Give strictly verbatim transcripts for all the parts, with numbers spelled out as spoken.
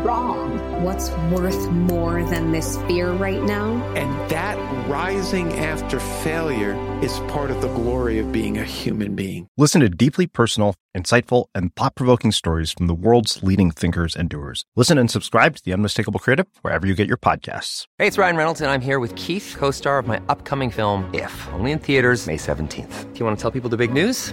wrong? What's worth more than this fear right now? And that rising after failure is part of the glory of being a human being. Listen to deeply personal, insightful, and thought-provoking stories from the world's leading thinkers and doers. Listen and subscribe to The Unmistakable Creative wherever you get your podcasts. Hey, it's Ryan Reynolds, and I'm here with Keith, co-star of my upcoming film, If, only in theaters May seventeenth. Do you want to tell people the big news?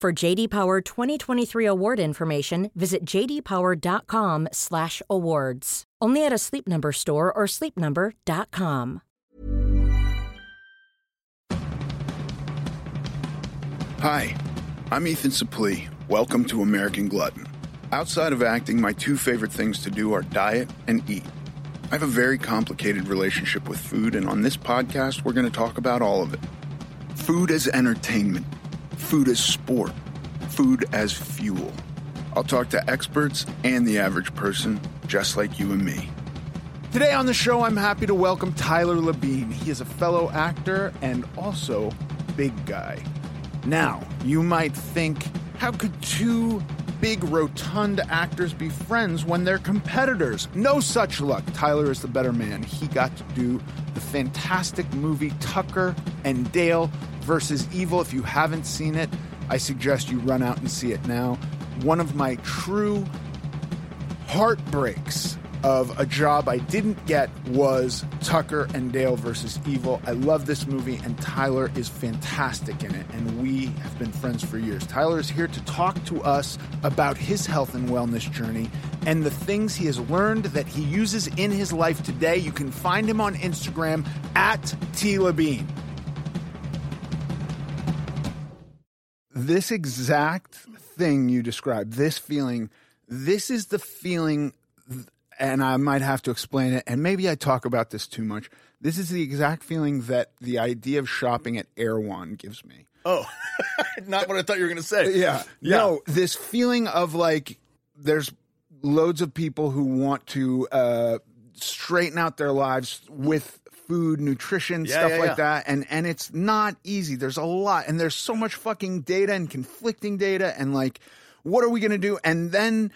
For J D Power twenty twenty-three award information, visit j d power dot com slash awards. Only at a Sleep Number store or sleep number dot com. Hi, I'm Ethan Suplee. Welcome to American Glutton. Outside of acting, my two favorite things to do are diet and eat. I have a very complicated relationship with food, and on this podcast, we're going to talk about all of it. Food as entertainment. Food as sport, food as fuel. I'll talk to experts and the average person, just like you and me. Today on the show, I'm happy to welcome Tyler Labine. He is a fellow actor and also big guy. Now, you might think, how could two big rotund actors be friends when they're competitors? No such luck. Tyler is the better man. He got to do the fantastic movie Tucker and Dale Versus Evil. If you haven't seen it, I suggest you run out and see it now. One of my true heartbreaks of a job I didn't get was Tucker and Dale Versus Evil. I love this movie, and Tyler is fantastic in it, and we have been friends for years. Tyler is here to talk to us about his health and wellness journey and the things he has learned that he uses in his life today. You can find him on Instagram at T Labine. This exact thing you described, this feeling, this is the feeling, and I might have to explain it, and maybe I talk about this too much. This is the exact feeling that the idea of shopping at Erewhon gives me. Oh, not what I thought you were going to say. Yeah. yeah. No, this feeling of like there's loads of people who want to uh, straighten out their lives with food, nutrition, yeah, stuff yeah, like yeah. that. And and it's not easy. There's a lot. And there's so much fucking data and conflicting data. And like, what are we going to do? And then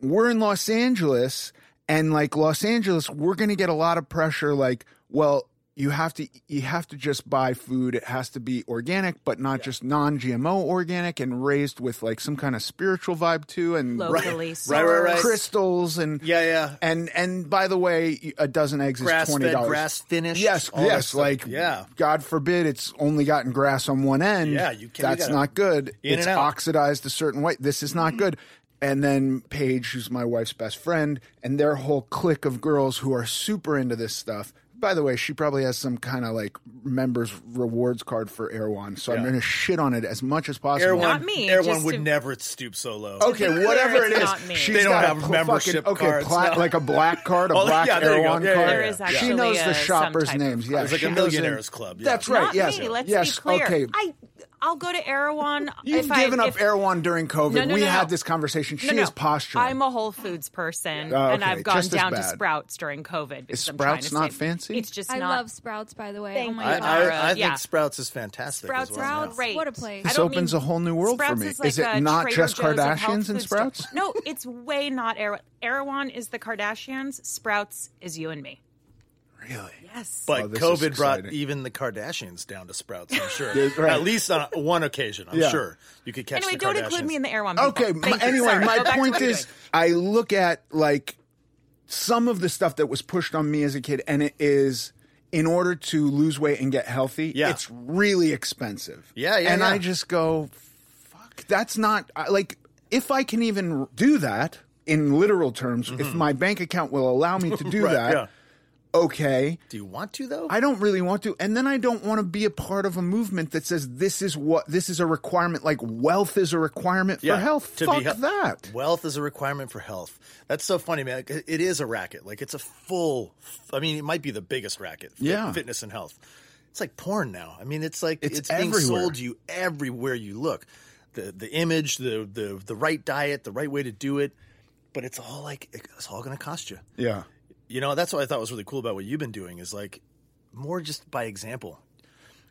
we're in Los Angeles. And like Los Angeles, we're going to get a lot of pressure. Like, well, you have to you have to just buy food. It has to be organic, but not yeah. just non-G M O organic and raised with like some kind of spiritual vibe too, and locally right, right, right, right. crystals and yeah, yeah, and and by the way, a dozen eggs grass is twenty dollars. Grass finished, yes, yes. Like, yeah. God forbid, it's only gotten grass on one end. Yeah, you can. That's you not good. It's oxidized a certain way. This is not good. And then Paige, who's my wife's best friend, and their whole clique of girls who are super into this stuff. By the way, she probably has some kind of like members rewards card for Erewhon, so yeah. I'm going to shit on it as much as possible. Erewhon, not me. Erewhon would to... never stoop so low. Okay, whatever it is, she's they don't got have a membership fucking, okay, cards, pla- no. like a black card, a well, black yeah, Erewhon yeah, card. There is actually she knows the shoppers' names. Yeah, it's like a millionaires club. Yeah. That's right. Not yes, me. Let's yes. Be clear. Okay. I, I'll go to Erewhon. You've if given I, up if... Erewhon during COVID. No, no, we no, had no. this conversation. She no, no. is posturing. I'm a Whole Foods person, uh, okay. and I've gone down to Sprouts during COVID. Is Sprouts not fancy? It's just. I love Sprouts, by the way. Oh my god! I think Sprouts is fantastic. Sprouts, right? What a place! This opens a whole new world for me. Is it not just Kardashians and Sprouts? No, it's way not Erewhon. Erewhon is the Kardashians. Sprouts is you and me. Really? Yes. But oh, COVID brought even the Kardashians down to Sprouts, I'm sure. Right. At least on one occasion, I'm yeah. sure. You could catch anyway, the Kardashians. Anyway, don't include me in the Erewhon. Okay. My, anyway, Sorry. my point is I look at like some of the stuff that was pushed on me as a kid, and it is in order to lose weight and get healthy, yeah. it's really expensive. Yeah, yeah, And yeah. I just go, fuck, that's not – like if I can even do that in literal terms, mm-hmm. if my bank account will allow me to do right, that yeah. – okay. Do you want to, though? I don't really want to. And then I don't want to be a part of a movement that says this is what this is a requirement, like wealth is a requirement yeah, for health. Fuck he- that. Wealth is a requirement for health. That's so funny, man. It is a racket. Like, it's a full – I mean, it might be the biggest racket, yeah. fitness and health. It's like porn now. I mean, it's like it's, it's being sold to you everywhere you look. The the image, the the the right diet, the right way to do it. But it's all like – it's all going to cost you. Yeah. You know, that's what I thought was really cool about what you've been doing is, like, more just by example.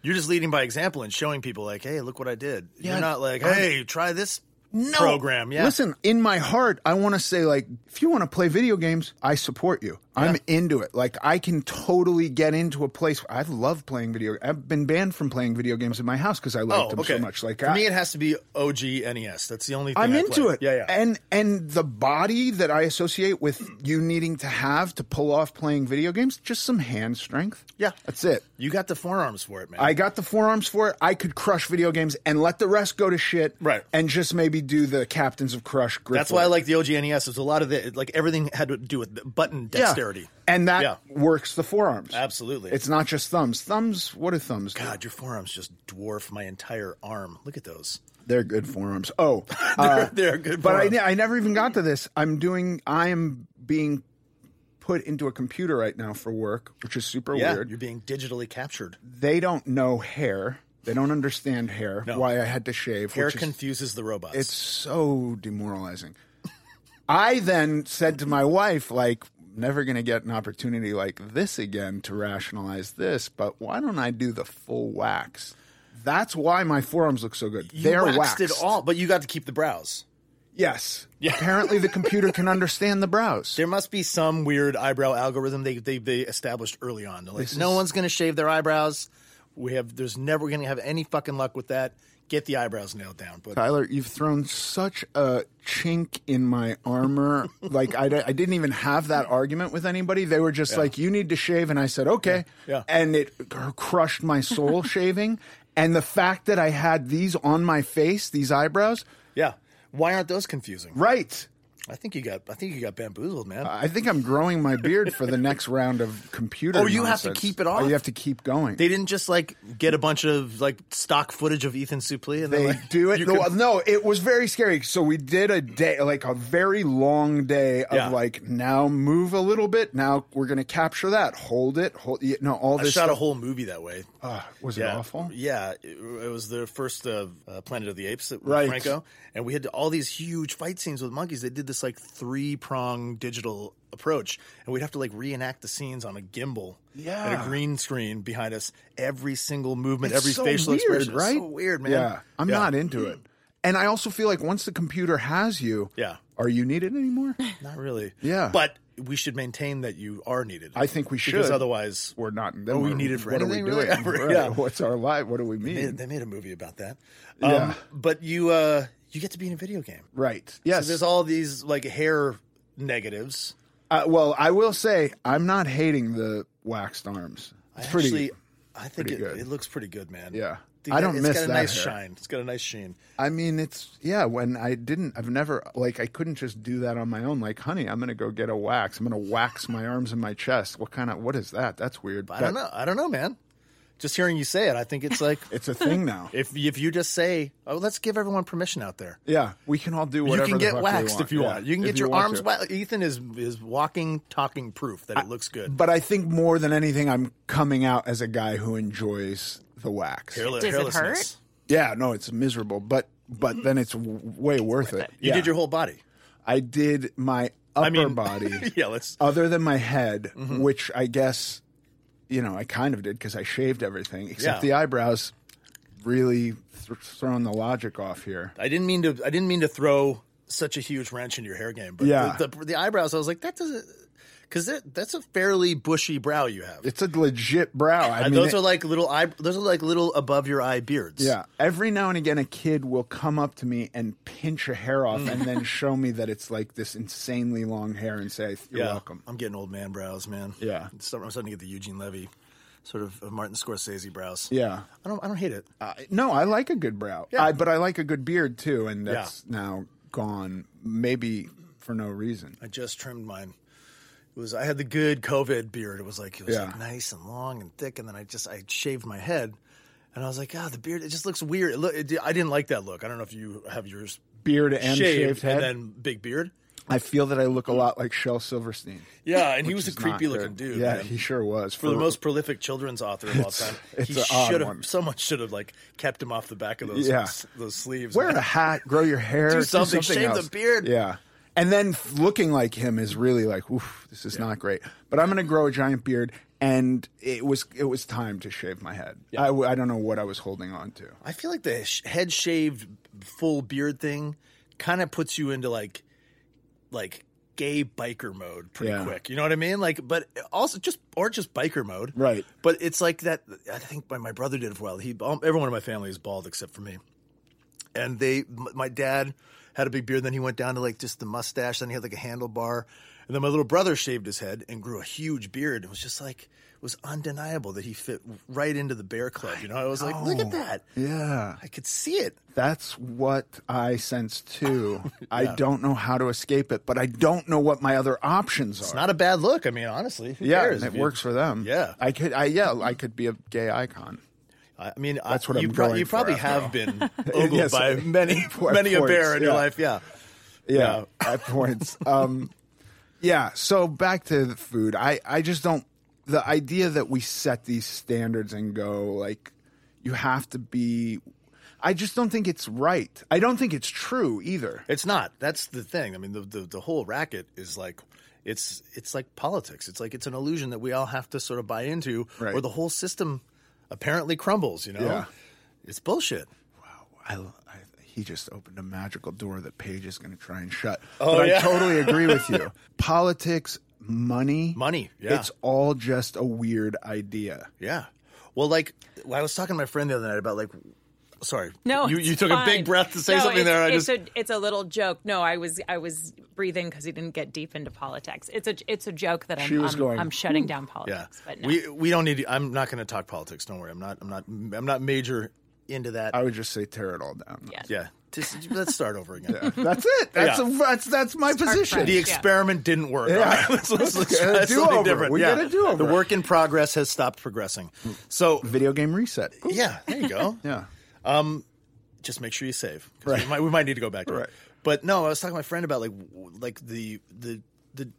You're just leading by example and showing people, like, hey, look what I did. Yeah, You're not like, hey, I'm... try this no. program. Yeah. Listen, in my heart, I want to say, like, if you want to play video games, I support you. Yeah. I'm into it. Like, I can totally get into a place where I love playing video games. I've been banned from playing video games in my house because I liked oh, them okay. so much. Like, For I... me, it has to be O G N E S. That's the only thing I'm I into play. it. Yeah, yeah. And, and the body that I associate with you needing to have to pull off playing video games, just some hand strength. Yeah. That's it. You got the forearms for it, man. I got the forearms for it. I could crush video games and let the rest go to shit. Right. And just maybe do the Captains of Crush grip. That's why I like the O G N E S. There's a lot of the, like, everything had to do with button dexterity. Yeah. And that yeah. works the forearms. Absolutely. It's not just thumbs. Thumbs, what do thumbs do? God, your forearms just dwarf my entire arm. Look at those. They're good forearms. Oh. Uh, they're, they're good but forearms. But I, I never even got to this. I'm doing, I am being put into a computer right now for work, which is super yeah, weird. You're being digitally captured. They don't know hair. They don't understand hair, no. why I had to shave. Hair which confuses is, the robots. It's so demoralizing. I then said to my wife, like, never going to get an opportunity like this again to rationalize this, but why don't I do the full wax? That's why my forearms look so good. You They're waxed. waxed. It all, but you got to keep the brows. Yes. Yeah. Apparently the computer can understand the brows. There must be some weird eyebrow algorithm they they, they established early on. They're like, this no is... one's going to shave their eyebrows. We have. There's never going to have any fucking luck with that. Get the eyebrows nailed down. But Tyler, you've thrown such a chink in my armor. Like, I, I didn't even have that argument with anybody. They were just yeah. like, you need to shave. And I said, okay. Yeah. Yeah. And it crushed my soul shaving. And the fact that I had these on my face, these eyebrows. Yeah. Why aren't those confusing? Right. I think you got I think you got bamboozled, man. I think I'm growing my beard for the next round of computer Oh, you nonsense. have to keep it off? Oh, you have to keep going. They didn't just, like, get a bunch of, like, stock footage of Ethan Suplee? And they like, do it? No, could... no, it was very scary. So we did a day, like, a very long day of, yeah. like, now move a little bit. Now we're going to capture that. Hold it. Hold you No, all this I shot stuff. a whole movie that way. Uh, was yeah. it awful? Yeah. It, it was the first uh, uh, Planet of the Apes with right. Franco. And we had all these huge fight scenes with monkeys. They did this. This like three prong digital approach, and we'd have to like reenact the scenes on a gimbal yeah. and a green screen behind us. Every single movement, it's every so facial weird, expression, right? It's so weird, man. Yeah, I'm yeah. not into it, and I also feel like once the computer has you, yeah. are you needed anymore? Not really. Yeah, but we should maintain that you are needed. I think we should, because otherwise we're not. Then are we needed for what anything? What are we doing? Really? Right. Yeah. What's our life? What do we mean? They made, they made a movie about that. Um, yeah, but you. Uh, You get to be in a video game. Right. Yes. So there's all these, like, hair negatives. Uh, well, I will say I'm not hating the waxed arms. It's I pretty actually, I think it, it looks pretty good, man. Yeah. The, I don't miss that. It's got a nice hair. shine. It's got a nice sheen. I mean, it's, yeah, when I didn't, I've never, like, I couldn't just do that on my own. Like, honey, I'm going to go get a wax. I'm going to wax my arms and my chest. What kind of, what is that? That's weird. I that, don't know. I don't know, man. Just hearing you say it, I think it's like... it's a thing now. If if you just say, oh, let's give everyone permission out there. Yeah, we can all do whatever the fuck we want. You can get waxed if you yeah. want. You can if get you your arms waxed. Ethan is is walking, talking proof that I, it looks good. But I think more than anything, I'm coming out as a guy who enjoys the wax. Hairless, Does it hurt? Yeah, no, it's miserable, but but then it's w- way worth it. it. You yeah. did your whole body. I did my upper I mean, body, yeah, let's... other than my head, mm-hmm. which I guess... You know, I kind of did because I shaved everything except yeah. the eyebrows. Really th- throwing the logic off here. I didn't mean to. I didn't mean to throw such a huge wrench in your hair game. But yeah. the, the, the eyebrows, I was like, that doesn't. because that, that's a fairly bushy brow you have. It's a legit brow. I mean, those it, are like little eye, those are like little above your eye beards. Yeah. Every now and again, a kid will come up to me and pinch a hair off, mm. and then show me that it's like this insanely long hair, and say, "You're yeah, welcome." I'm getting old man brows, man. Yeah. I'm starting to get the Eugene Levy. Sort of Martin Scorsese brows. Yeah, I don't. I don't hate it. Uh, no, I like a good brow. Yeah. I, but I like a good beard too, and that's yeah. now gone. Maybe for no reason. I just trimmed mine. It was. I had the good COVID beard. It was like it was yeah. like nice and long and thick, and then I just I shaved my head, and I was like, ah, oh, the beard. It just looks weird. It look, it, I didn't like that look. I don't know if you have yours beard and shaved, shaved head, and then big beard. I feel that I look a lot like Shel Silverstein. Yeah, and he was a creepy-looking dude. Yeah, man. He sure was. For, for the most prolific children's author of all time. It's he an odd one. Someone should have, like, kept him off the back of those, yeah. those sleeves. Wear man. a hat, grow your hair. Do something, do something shave else. the beard. Yeah. And then looking like him is really like, oof, this is yeah. not great. But I'm going to grow a giant beard, and it was it was time to shave my head. Yeah. I, I don't know what I was holding on to. I feel like the head-shaved, full beard thing kind of puts you into, like, like gay biker mode pretty yeah. quick. You know what I mean? Like, but also just, or just biker mode. Right. But it's like that. I think my, my brother did it well. He, everyone in my family is bald except for me. And they, my dad had a big beard. Then he went down to like just the mustache. Then he had like a handlebar. And then my little brother shaved his head and grew a huge beard. It was just like, it was undeniable that he fit right into the bear club. You know, I was I know. like, look at that. Yeah. I could see it. That's what I sense too. yeah. I don't know how to escape it, but I don't know what my other options are. It's not a bad look. I mean, honestly, who yeah, cares? It you... works for them. Yeah. I could, I, yeah, I could be a gay icon. I mean, that's what I, I'm you going pro- You probably for have been ogled yes, by many, many a bear yeah. in your life. Yeah. Yeah. yeah. At points. Um, Yeah, so back to the food. I, I just don't – the idea that we set these standards and go, like, you have to be – I just don't think it's right. I don't think it's true either. It's not. That's the thing. I mean, the, the, the whole racket is like – it's it's like politics. It's like it's an illusion that we all have to sort of buy into right. or the whole system apparently crumbles, you know? Yeah. It's bullshit. Wow. I, I He just opened a magical door that Paige is going to try and shut. Oh, but yeah. I totally agree with you. Politics, money. Money, yeah. It's all just a weird idea. Yeah. Well, like, I was talking to my friend the other night about, like, sorry. No, You, you took fine. a big breath to say no, something it's, there. I it's, just... a, it's a little joke. No, I was I was breathing because he didn't get deep into politics. It's a it's a joke that I'm, she was I'm, going, I'm shutting Ooh. down politics. Yeah. But no. We we don't need to, I'm not going to talk politics. Don't worry. I'm not I'm not I'm not major into that. I would just say tear it all down. Yeah. yeah. Just, let's start over again. Yeah. That's it. That's yeah. a, that's that's my start position. Fresh, the experiment yeah. didn't work. Yeah. All right. Let's, let's, let's try something different. We yeah. got a do-over. The work in progress has stopped progressing. So video game reset. Ooh. Yeah. There you go. yeah. Um, just make sure you save. Right. We might, we might need to go back to right. it. But no, I was talking to my friend about like like the the the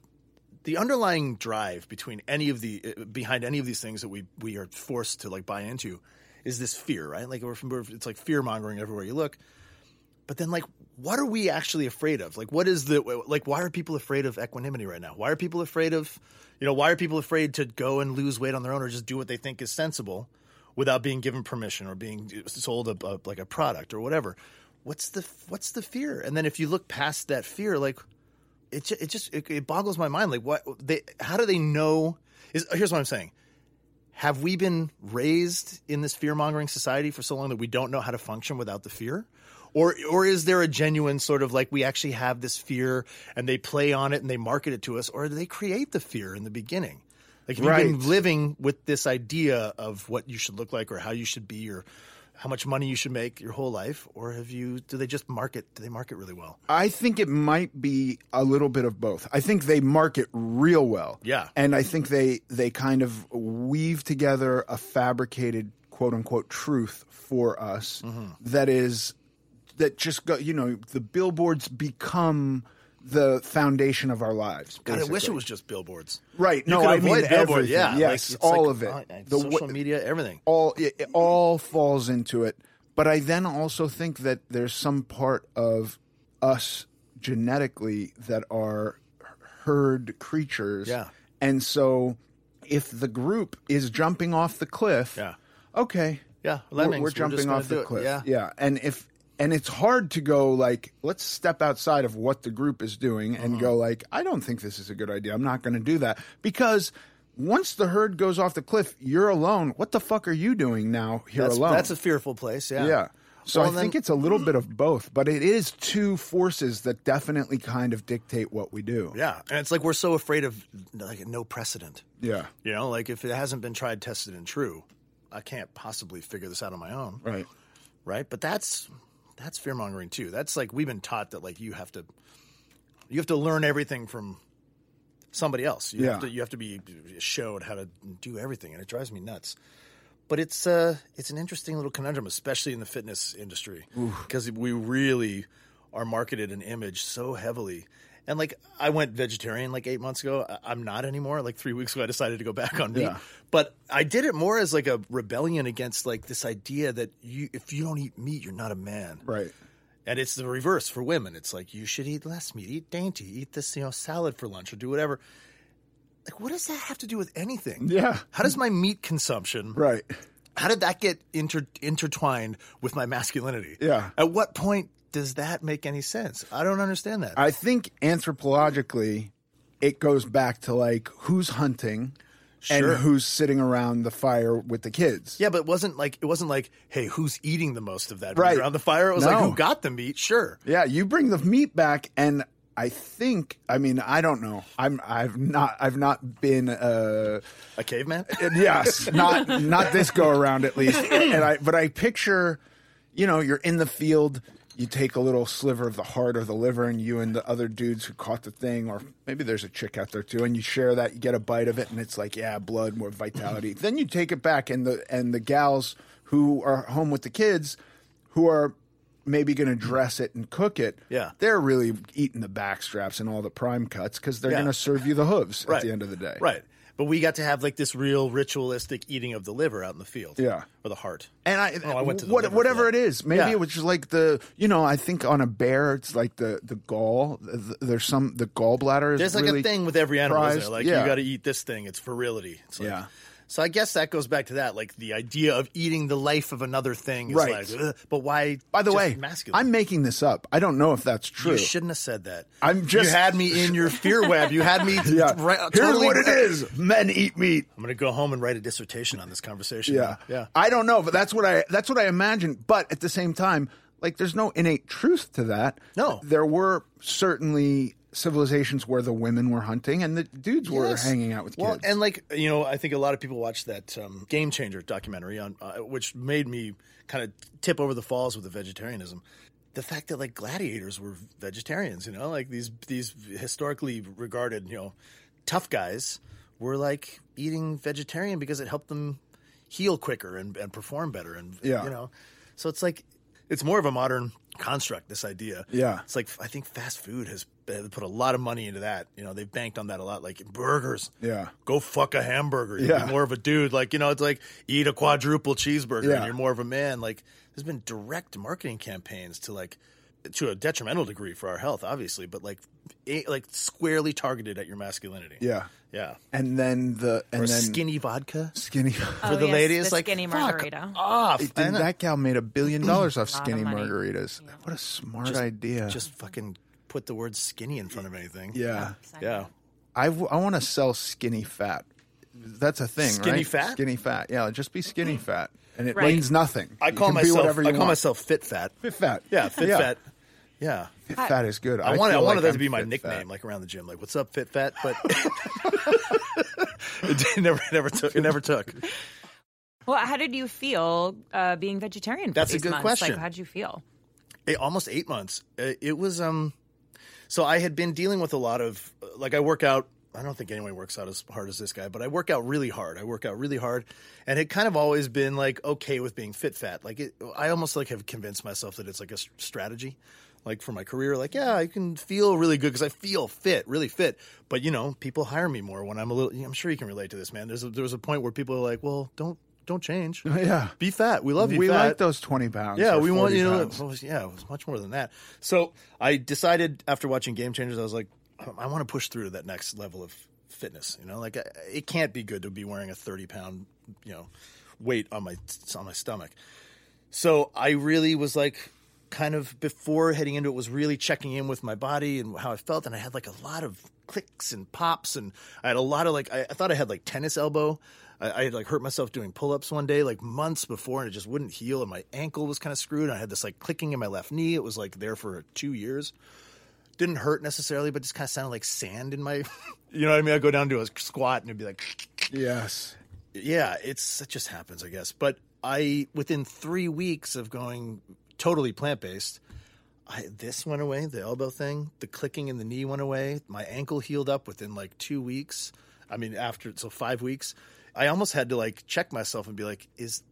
the underlying drive between any of the uh, behind any of these things that we we are forced to like buy into. Is this fear, right? Like we're, it's like fear-mongering everywhere you look. But then like what are we actually afraid of? Like what is the – like why are people afraid of equanimity right now? Why are people afraid of – you know, why are people afraid to go and lose weight on their own or just do what they think is sensible without being given permission or being sold a, a, like a product or whatever? What's the what's the fear? And then if you look past that fear, like it, it just it, – it boggles my mind. Like what they – how do they know – is here's what I'm saying. Have we been raised in this fear-mongering society for so long that we don't know how to function without the fear? Or or is there a genuine sort of like we actually have this fear and they play on it and they market it to us? Or do they create the fear in the beginning? Like if right. you've been living with this idea of what you should look like or how you should be or how much money you should make your whole life, or have you do they just market do they market really well? I think it might be a little bit of both. I think they market real well. Yeah. And I think they they kind of weave together a fabricated quote unquote truth for us mm-hmm. that is that just go you know, the billboards become the foundation of our lives. God, basically. I wish it was just billboards. Right. You no, I mean everything. Yeah. Yes, like, all like, of it. Uh, the, social media, everything. All it, it all falls into it. But I then also think that there's some part of us genetically that are herd creatures. Yeah. And so if the group is jumping off the cliff, yeah. okay. Yeah. Lemmings, we're, we're jumping we're off the cliff. Yeah. yeah. And if And it's hard to go like, let's step outside of what the group is doing and uh-huh. go like, I don't think this is a good idea. I'm not going to do that. Because once the herd goes off the cliff, you're alone. What the fuck are you doing now here that's, alone? That's a fearful place, yeah. Yeah. So well, I then, think it's a little bit of both, but it is two forces that definitely kind of dictate what we do. Yeah, and it's like we're so afraid of like no precedent. Yeah. You know, like if it hasn't been tried, tested, and true, I can't possibly figure this out on my own. Right. Right? But that's... That's fear-mongering, too. That's like we've been taught that like you have to you have to learn everything from somebody else. You, yeah. have, to, you have to be showed how to do everything, and it drives me nuts. But it's, uh, it's an interesting little conundrum, especially in the fitness industry, because we really are marketed an image so heavily. And, like, I went vegetarian, like, eight months ago. I'm not anymore. Like, three weeks ago, I decided to go back on meat. Yeah. But I did it more as, like, a rebellion against, like, this idea that you if you don't eat meat, you're not a man. Right. And it's the reverse for women. It's like, you should eat less meat. Eat dainty. Eat this, you know, salad for lunch or do whatever. Like, what does that have to do with anything? Yeah. How does my meat consumption... Right. How did that get inter- intertwined with my masculinity? Yeah. At what point... Does that make any sense? I don't understand that. I think anthropologically, it goes back to like who's hunting sure. and who's sitting around the fire with the kids. Yeah, but it wasn't like it wasn't like, hey, who's eating the most of that right. meat around the fire? It was no. like who got the meat? Sure. Yeah, you bring the meat back, and I think I mean I don't know. I'm I've not I've not been a, a caveman. Yes, not not this go around at least. And I but I picture, you know, you're in the field. You take a little sliver of the heart or the liver, and you and the other dudes who caught the thing, or maybe there's a chick out there too, and you share that, you get a bite of it, and it's like, yeah, blood, more vitality. Then you take it back, and the and the gals who are home with the kids, who are maybe going to dress it and cook it, yeah. they're really eating the back straps and all the prime cuts because they're yeah. going to serve you the hooves right. at the end of the day. Right. But we got to have like this real ritualistic eating of the liver out in the field. Yeah. Or the heart. And I, oh, I went to the what, whatever it is. Maybe yeah. it was just like the, you know, I think on a bear, it's like the, the gall. The, there's some, the gallbladder is There's like really a thing with every animal, isn't there? Like yeah. you got to eat this thing. It's virility. It's like, yeah. So I guess that goes back to that. Like the idea of eating the life of another thing. Is right. Like, but why By the way, masculine? I'm making this up. I don't know if that's true. You shouldn't have said that. I'm just. You had me in your fear web. You had me. yeah. right, totally Here's what it is. Men eat meat. I'm going to go home and write a dissertation on this conversation. Yeah. yeah. I don't know, but that's what I, that's what I imagine. But at the same time, like there's no innate truth to that. No. There were certainly... civilizations where the women were hunting and the dudes were yes. hanging out with well, kids. And like, you know, I think a lot of people watched that um, Game Changer documentary, on uh, which made me kind of tip over the falls with the vegetarianism. The fact that like gladiators were vegetarians, you know, like these these historically regarded, you know, tough guys were like eating vegetarian because it helped them heal quicker and, and perform better. And, yeah. you know, so it's like, it's more of a modern construct, this idea. Yeah. It's like, I think fast food has They put a lot of money into that. You know, they've banked on that a lot. Like, burgers. Yeah. Go fuck a hamburger. You're yeah. more of a dude. Like, you know, it's like, eat a quadruple cheeseburger yeah. and you're more of a man. Like, there's been direct marketing campaigns to, like, to a detrimental degree for our health, obviously, but, like, a, like squarely targeted at your masculinity. Yeah. Yeah. And then the... and or then skinny vodka. Skinny oh, For the yes, ladies. The like, skinny margarita. Fuck off. It, and that gal made a billion dollars off skinny margaritas. Yeah. What a smart just, idea. Just fucking... put the word skinny in front of anything. Yeah. Yeah. I, w- I want to sell skinny fat. That's a thing, skinny right? Skinny fat? Skinny fat. Yeah, just be skinny fat. And it right. means nothing. I call myself I call want. myself fit fat. Fit fat. Yeah, fit yeah. fat. Yeah. Fit fat is good. I, I want I wanted like that I'm to be my nickname fat. Like around the gym. Like, what's up, fit fat? But it never it never took it never took. Well, how did you feel uh, being vegetarian for That's these a good months? question. Like, how did you feel? It, almost eight months. It, it was um So I had been dealing with a lot of – like I work out – I don't think anyone works out as hard as this guy, but I work out really hard. I work out really hard and had kind of always been like okay with being fit fat. Like it, I almost like have convinced myself that it's like a strategy like for my career. Like yeah, I can feel really good because I feel fit, really fit. But you know, people hire me more when I'm a little – I'm sure you can relate to this, man. There's a, there was a point where people are like, well, don't. Don't change. Yeah. Be fat. We love you, we fat. We like those twenty pounds. Yeah, we want, you know, it was, yeah, it was much more than that. So I decided after watching Game Changers, I was like, I want to push through to that next level of fitness. You know, like I, it can't be good to be wearing a thirty pound, you know, weight on my on my stomach. So I really was like, kind of before heading into it was really checking in with my body and how I felt. And I had like a lot of clicks and pops, and I had a lot of like, I, I thought I had like tennis elbow. I, I had like hurt myself doing pull-ups one day, like months before, and it just wouldn't heal. And my ankle was kind of screwed. And I had this like clicking in my left knee. It was like there for two years. Didn't hurt necessarily, but just kind of sounded like sand in my, you know what I mean? I'd go down to a squat and it'd be like, yes. Yeah. It's, it just happens, I guess. But I, within three weeks of going totally plant-based, I, this went away, the elbow thing, the clicking in the knee went away. My ankle healed up within like two weeks. I mean, after, so five weeks. I almost had to like check myself and be like, is,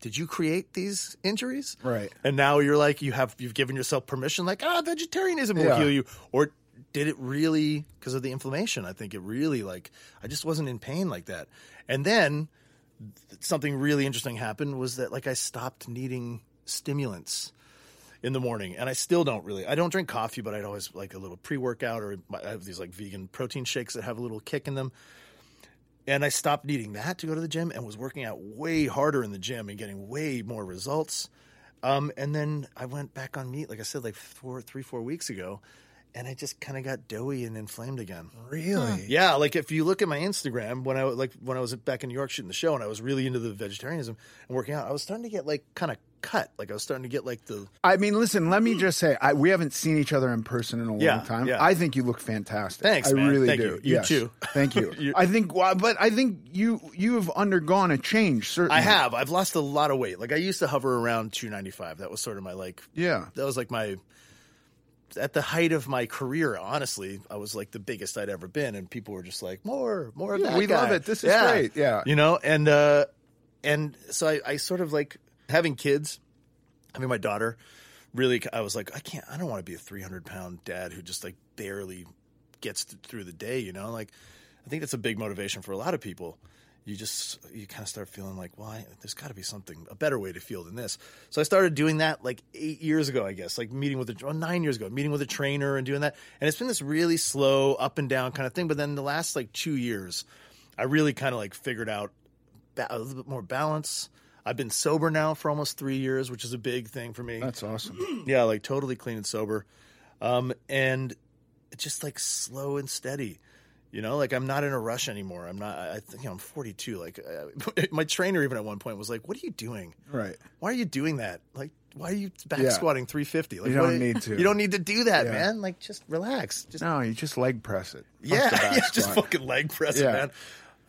did you create these injuries? Right. And now you're like, you have, you've given yourself permission, like, ah, oh, vegetarianism will yeah. heal you. Or did it really, because of the inflammation, I think it really like, I just wasn't in pain like that. And then something really interesting happened was that like I stopped needing stimulants in the morning, and I still don't really, I don't drink coffee, but I'd always like a little pre-workout, or I have these like vegan protein shakes that have a little kick in them. And I stopped needing that to go to the gym, and was working out way harder in the gym and getting way more results. Um, and then I went back on meat, like I said, like four, three, four weeks ago, and I just kind of got doughy and inflamed again. Really? Huh. Yeah. Like if you look at my Instagram, when I like when I was back in New York shooting the show, and I was really into the vegetarianism and working out, I was starting to get like kind of cut. Like I was starting to get like the. I mean, listen. Let me just say, I, we haven't seen each other in person in a yeah, long time. Yeah. I think you look fantastic. Thanks, I man. really Thank do. You, you yes. too. Thank you. I think, but I think you you have undergone a change. Certainly, I have. I've lost a lot of weight. Like I used to hover around two ninety-five. That was sort of my like. Yeah. That was like my. At the height of my career, honestly, I was like the biggest I'd ever been, and people were just like, "More, more of yeah, that." We guy. love it. This is yeah. great. Yeah, you know, and uh, and so I, I sort of like having kids. I mean, my daughter, really, I was like, I can't, I don't want to be a three hundred pound dad who just like barely gets th- through the day. You know, like I think that's a big motivation for a lot of people. You just you kind of start feeling like, well, I, there's got to be something, a better way to feel than this. So I started doing that like eight years ago, I guess, like meeting with a well, nine years ago, meeting with a trainer and doing that. And it's been this really slow up and down kind of thing. But then the last like two years, I really kind of like figured out ba- a little bit more balance. I've been sober now for almost three years, which is a big thing for me. That's awesome. Yeah, like totally clean and sober, um, and just like slow and steady. You know, like I'm not in a rush anymore. I'm not, I think, you know, I'm forty-two. Like I, my trainer even at one point was like, what are you doing? Right. Why are you doing that? Like, why are you back yeah. squatting three fifty? Like, you don't what, need to. You don't need to do that, yeah. man. Like, just relax. Just, no, you just leg press it. Yeah, yeah just fucking leg press yeah. it, man.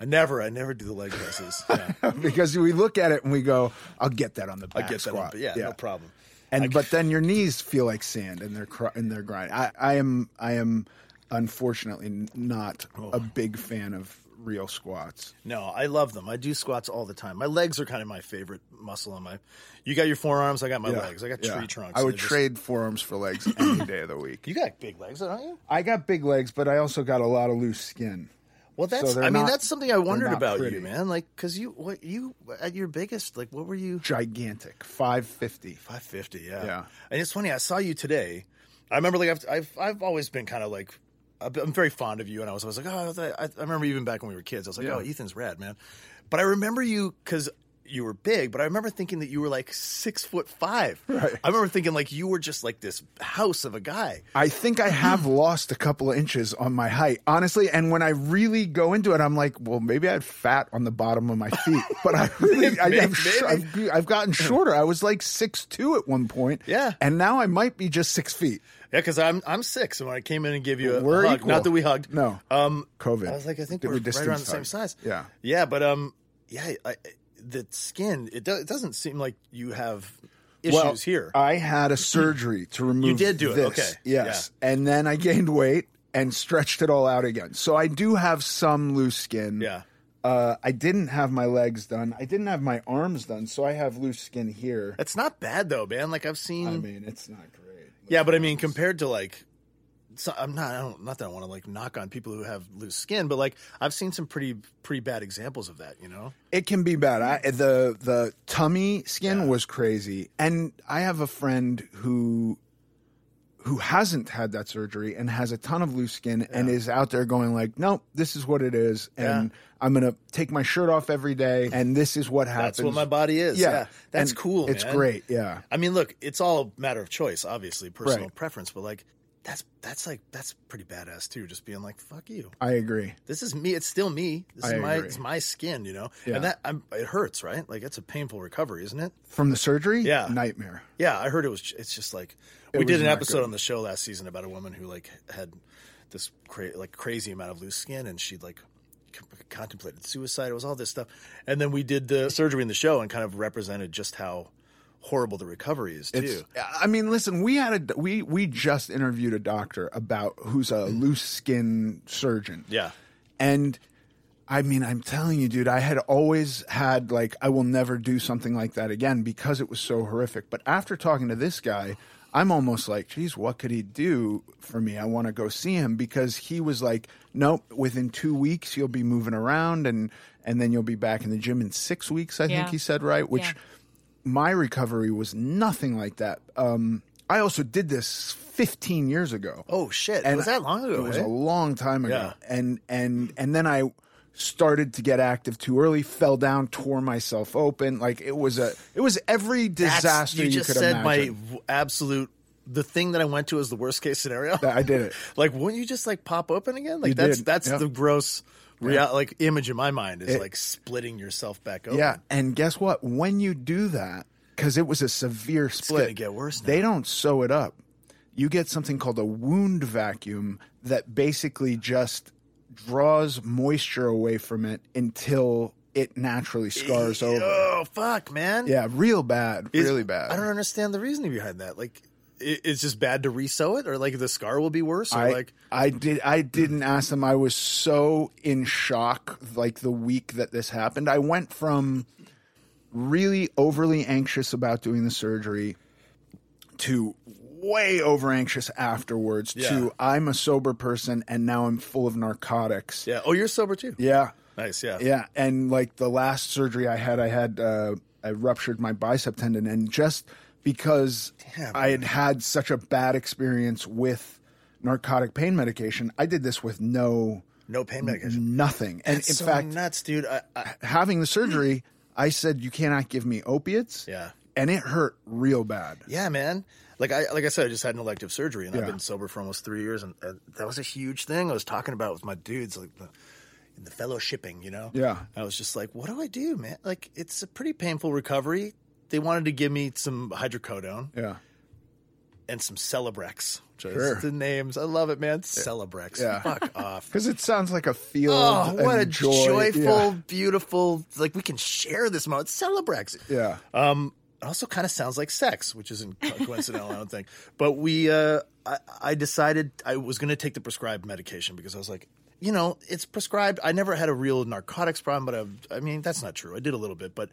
I never, I never do the leg presses. Yeah. Because we look at it and we go, I'll get that on the back I'll get squat. That on, yeah, yeah, no problem. And I, But then your knees feel like sand and they're, cr- and they're grinding. I, I am, I am... unfortunately not oh. a big fan of real squats. No, I love them. I do squats all the time. My legs are kind of my favorite muscle on my you got your forearms, I got my yeah. legs. I got yeah. tree trunks. I would just... trade forearms for legs any day of the week. You got big legs, don't you? I got big legs, but I also got a lot of loose skin. Well, that's so I mean not, that's something I wondered about pretty. you, man. Like cuz you what you at your biggest, like what were you? Gigantic. five fifty. five fifty, yeah. Yeah. And it's funny, I saw you today. I remember like I've I've, I've always been kind of like I'm very fond of you, and I was always like, oh, I, I remember even back when we were kids, I was like, yeah. oh, Ethan's rad, man. But I remember you because you were big, but I remember thinking that you were like six foot five. Right. I remember thinking like you were just like this house of a guy. I think I have lost a couple of inches on my height, honestly. And when I really go into it, I'm like, well, maybe I had fat on the bottom of my feet, but I really, maybe, I have, I've, I've gotten shorter. I was like six two at one point, yeah, and now I might be just six feet. Yeah, because I'm I'm six, and when I came in and gave you a We're hug, equal. Not that we hugged. No, um, COVID. I was like, I think Did we're we right around the same size. Yeah, yeah, but um, yeah, I, the skin. It, do, it doesn't seem like you have issues well, here. I had a surgery to remove. You did do this. it, okay? Yes, yeah. And then I gained weight and stretched it all out again. So I do have some loose skin. Yeah. Uh, I didn't have my legs done. I didn't have my arms done, so I have loose skin here. That's not bad though, man. Like I've seen. I mean, it's not great. Yeah, but I mean, compared to like, so I'm not, I don't, not that I want to like knock on people who have loose skin, but like I've seen some pretty, pretty bad examples of that, you know? It can be bad. I, the, the tummy skin yeah. was crazy. And I have a friend who, who hasn't had that surgery and has a ton of loose skin yeah. and is out there going like, no, this is what it is. And yeah. I'm going to take my shirt off every day. And this is what happens. That's what my body is. Yeah. yeah. That's and cool. It's man. great. Yeah. I mean, look, it's all a matter of choice, obviously, personal right. preference. But like, that's that's like that's pretty badass, too. Just being like, fuck you. I agree. This is me. It's still me. This I is agree. my it's my skin, you know, yeah. and that I'm, it hurts. Right. Like, it's a painful recovery, isn't it? From the surgery? Yeah. Nightmare. Yeah. I heard it was. It's just like. We did an episode on the show last season about a woman who like had this cra- like crazy amount of loose skin, and she like c- contemplated suicide. It was all this stuff, and then we did the surgery in the show and kind of represented just how horrible the recovery is too. It's, I mean, listen, we had a we we just interviewed a doctor about who's a loose skin surgeon. Yeah, and. I mean, I'm telling you, dude, I had always had, like, I will never do something like that again because it was so horrific. But after talking to this guy, I'm almost like, geez, what could he do for me? I want to go see him, because he was like, nope, within two weeks you'll be moving around, and, and then you'll be back in the gym in six weeks, I yeah. think he said, right? Which yeah. my recovery was nothing like that. Um, I also did this fifteen years ago. Oh, shit. And was that long ago? It was right? a long time ago. Yeah. And, and, and then I... started to get active too early, fell down, tore myself open. Like, it was a, it was every disaster you, you could imagine. You just said my absolute, the thing that I went to is the worst case scenario. I did it. Like, wouldn't you just like pop open again? Like, you that's did. that's yeah. the gross rea- yeah. like image in my mind is it, like splitting yourself back open. Yeah, and guess what? When you do that, because it was a severe split, it's gonna get worse now. They don't sew it up. You get something called a wound vacuum that basically just draws moisture away from it until it naturally scars over. Oh, fuck, man. Yeah, real bad. It's, really bad. I don't understand the reasoning behind that. Like, it, it's just bad to re-sew it? Or, like, the scar will be worse? Or I, like... I, did, I didn't ask them. I was so in shock, like, the week that this happened. I went from really overly anxious about doing the surgery to... way over anxious afterwards yeah. to I'm a sober person and now I'm full of narcotics. Yeah. Oh, you're sober too. Yeah. Nice. Yeah. Yeah. And like the last surgery I had, I had, uh, I ruptured my bicep tendon, and just because Damn, I had man. had such a bad experience with narcotic pain medication, I did this with no, no pain medication, nothing. And That's in so fact, nuts, dude. I, I, having the surgery, I said, you cannot give me opiates. Yeah. And it hurt real bad. Yeah, man. Like I like I said, I just had an elective surgery, and yeah. I've been sober for almost three years, and uh, that was a huge thing I was talking about with my dudes, like the, in the fellowshipping, you know? Yeah. I was just like, what do I do, man? Like, it's a pretty painful recovery. They wanted to give me some hydrocodone. Yeah. And some Celebrex. Sure. The names. I love it, man. Yeah. Celebrex. Yeah. Fuck off. Because it sounds like a feel. Oh, what a joy. joyful, yeah. beautiful, like we can share this moment. Celebrex. Yeah. Um. It also kind of sounds like sex, which isn't coincidental, I don't think. But we, uh, I, I decided I was going to take the prescribed medication because I was like, you know, it's prescribed. I never had a real narcotics problem, but I've, I mean, that's not true. I did a little bit, but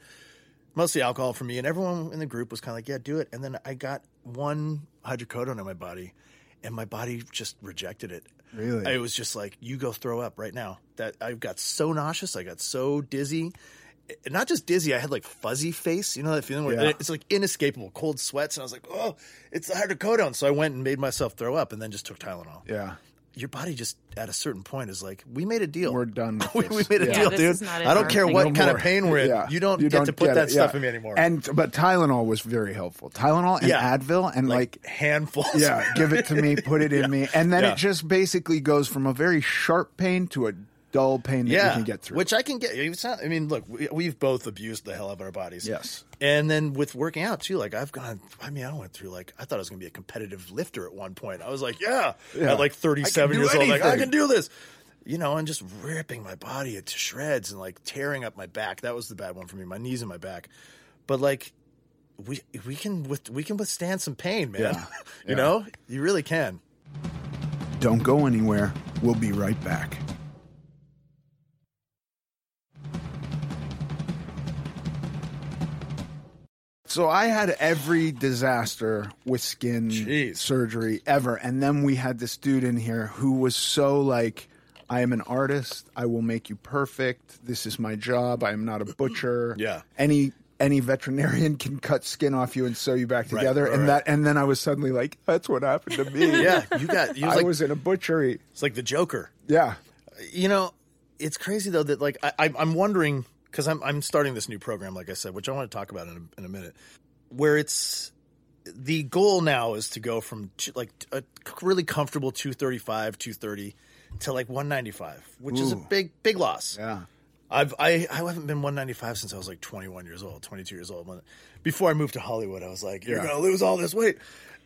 mostly alcohol for me. And everyone in the group was kind of like, yeah, do it. And then I got one hydrocodone in my body, and my body just rejected it. Really? It was just like, you go throw up right now. That I got so nauseous. I got so dizzy. Not just dizzy, I had like fuzzy face, you know that feeling where yeah. it's like inescapable, cold sweats, and I was like, oh, it's the hydrocodone. So I went and made myself throw up and then just took Tylenol. Yeah. Your body just at a certain point is like, we made a deal. We're done with this. we made a yeah, deal, dude. I don't care what no kind more. of pain we're in. Yeah. You don't you get don't to put get that it. stuff yeah. in me anymore. And But Tylenol was very helpful. Tylenol and yeah. Advil and like, like handfuls. Yeah, give it to me, put it in yeah. me. And then yeah. it just basically goes from a very sharp pain to a dull pain that yeah, you can get through. Which I can get. It's not, I mean, look, we, we've both abused the hell out of our bodies. Yes. And then with working out, too, like I've gone, I mean, I went through, like, I thought I was going to be a competitive lifter at one point. I was like, yeah, yeah. at like thirty-seven years anything. old, like, I can do this. You know, and just ripping my body into shreds and like tearing up my back. That was the bad one for me, my knees and my back. But like, we we can with, we can withstand some pain, man. Yeah. you yeah. know, you really can. Don't go anywhere. We'll be right back. So I had every disaster with skin Jeez. surgery ever. And then we had this dude in here who was so like, I am an artist. I will make you perfect. This is my job. I am not a butcher. Yeah. Any any veterinarian can cut skin off you and sew you back together. Right, right, and that, and then I was suddenly like, that's what happened to me. Yeah, you got. You was I like, was in a butchery. It's like the Joker. Yeah, you know, it's crazy though that like I, I, I'm wondering because I'm I'm starting this new program, like I said, which I want to talk about in a, in a minute, where it's. The goal now is to go from two, like a really comfortable two thirty-five, two thirty to like one ninety-five, which Ooh. is a big, big loss. Yeah. I've, I, I haven't been one ninety-five since I was like twenty-one years old, twenty-two years old. Before I moved to Hollywood, I was like, you're yeah. going to lose all this weight.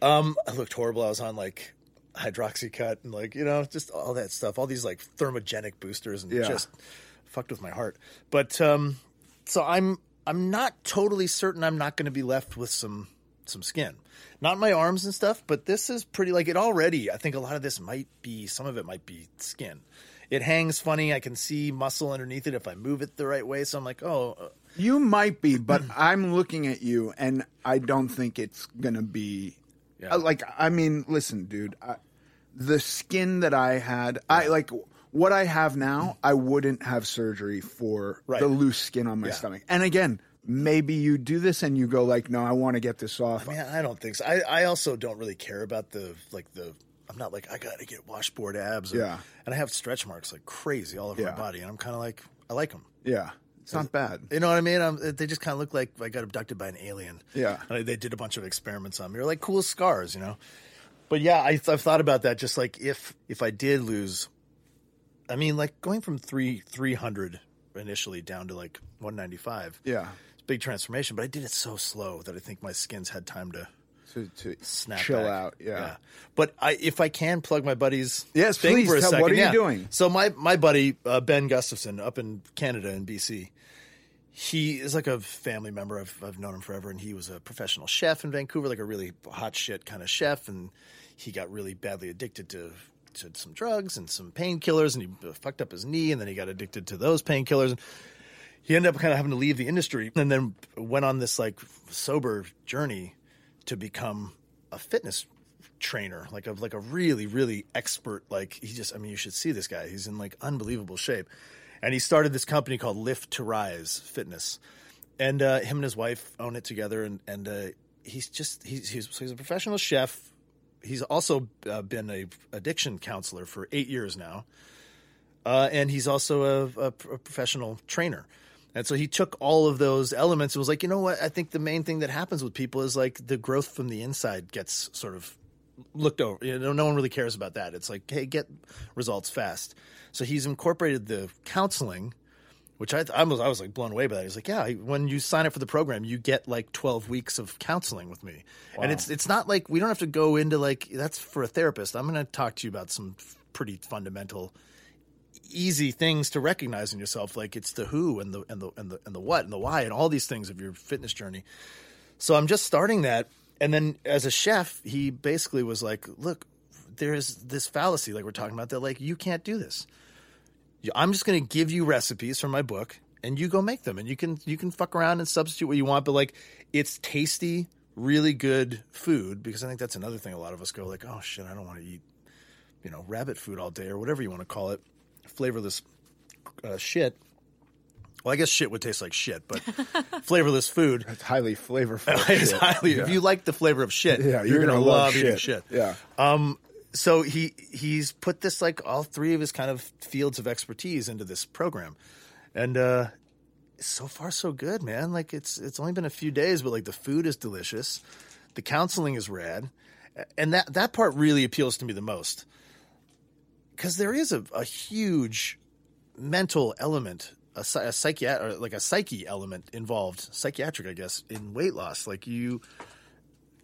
Um, I looked horrible. I was on like Hydroxycut and like, you know, just all that stuff, all these like thermogenic boosters and yeah. just fucked with my heart. But, um, so I'm, I'm not totally certain I'm not going to be left with some, some skin, not my arms and stuff, but this is pretty like it already. I think a lot of this might be, some of it might be skin. It hangs funny. I can see muscle underneath it if I move it the right way. So I'm like, oh, you might be, but I'm looking at you and I don't think it's going to be yeah. uh, like, I mean, listen, dude, I, the skin that I had, I like what I have now, I wouldn't have surgery for right. the loose skin on my yeah. stomach. And again, maybe you do this and you go like, no, I want to get this off. I mean, I don't think so. I, I also don't really care about the, like the, I'm not like, I got to get washboard abs. Or, yeah. And I have stretch marks like crazy all over yeah. my body. And I'm kind of like, I like them. Yeah. It's not bad. You know what I mean? I'm, they just kind of look like I got abducted by an alien. Yeah. And they did a bunch of experiments on me. They're like cool scars, you know? But yeah, I, I've thought about that. Just like if, if I did lose, I mean, like going from three, 300 initially down to like one ninety-five. Yeah. Big transformation, but I did it so slow that I think my skin's had time to, to, to snap chill back. out. Yeah. yeah, but I, if I can plug my buddy's yes, thing please for a tell, second, what are yeah. you doing? So my my buddy uh, Ben Gustafson up in Canada in B C, he is like a family member. I've I've known him forever, and he was a professional chef in Vancouver, like a really hot shit kind of chef, and he got really badly addicted to. to some drugs and some painkillers, and he fucked up his knee, and then he got addicted to those painkillers, and he ended up kind of having to leave the industry and then went on this like sober journey to become a fitness trainer, like a, like a really, really expert, like he just, I mean, you should see this guy. He's in like unbelievable shape. And he started this company called Lift to Rise Fitness, and uh, him and his wife own it together. And, and uh, he's just, he's, he's, he's a professional chef. He's also uh, been a addiction counselor for eight years now, uh, and he's also a, a, a professional trainer. And so he took all of those elements and was like, you know what? I think the main thing that happens with people is like the growth from the inside gets sort of looked over. You know, no one really cares about that. It's like, hey, get results fast. So he's incorporated the counseling, which I, I was I was like blown away by that. He's like, yeah, when you sign up for the program, you get like twelve weeks of counseling with me. Wow. And it's it's not like we don't have to go into like that's for a therapist. I'm going to talk to you about some pretty fundamental, easy things to recognize in yourself. Like it's the who and the and the and the and the what and the why and all these things of your fitness journey. So I'm just starting that. And then as a chef, he basically was like, look, there is this fallacy like we're talking about that like you can't do this. I'm just going to give you recipes from my book and you go make them, and you can you can fuck around and substitute what you want, but like it's tasty, really good food, because I think that's another thing a lot of us go like, oh shit, I don't want to eat, you know, rabbit food all day or whatever you want to call it, flavorless uh, shit. Well, I guess shit would taste like shit, but flavorless food. It's highly flavorful. It's highly, yeah. If you like the flavor of shit, yeah, you're, you're going to love, love eating shit. shit. Yeah. Um, So he he's put this like all three of his kind of fields of expertise into this program, and uh, so far so good, man. Like it's it's only been a few days, but like the food is delicious, the counseling is rad, and that that part really appeals to me the most, because there is a, a huge mental element, a, a psychiatric like a psyche element involved, psychiatric I guess, in weight loss. Like you.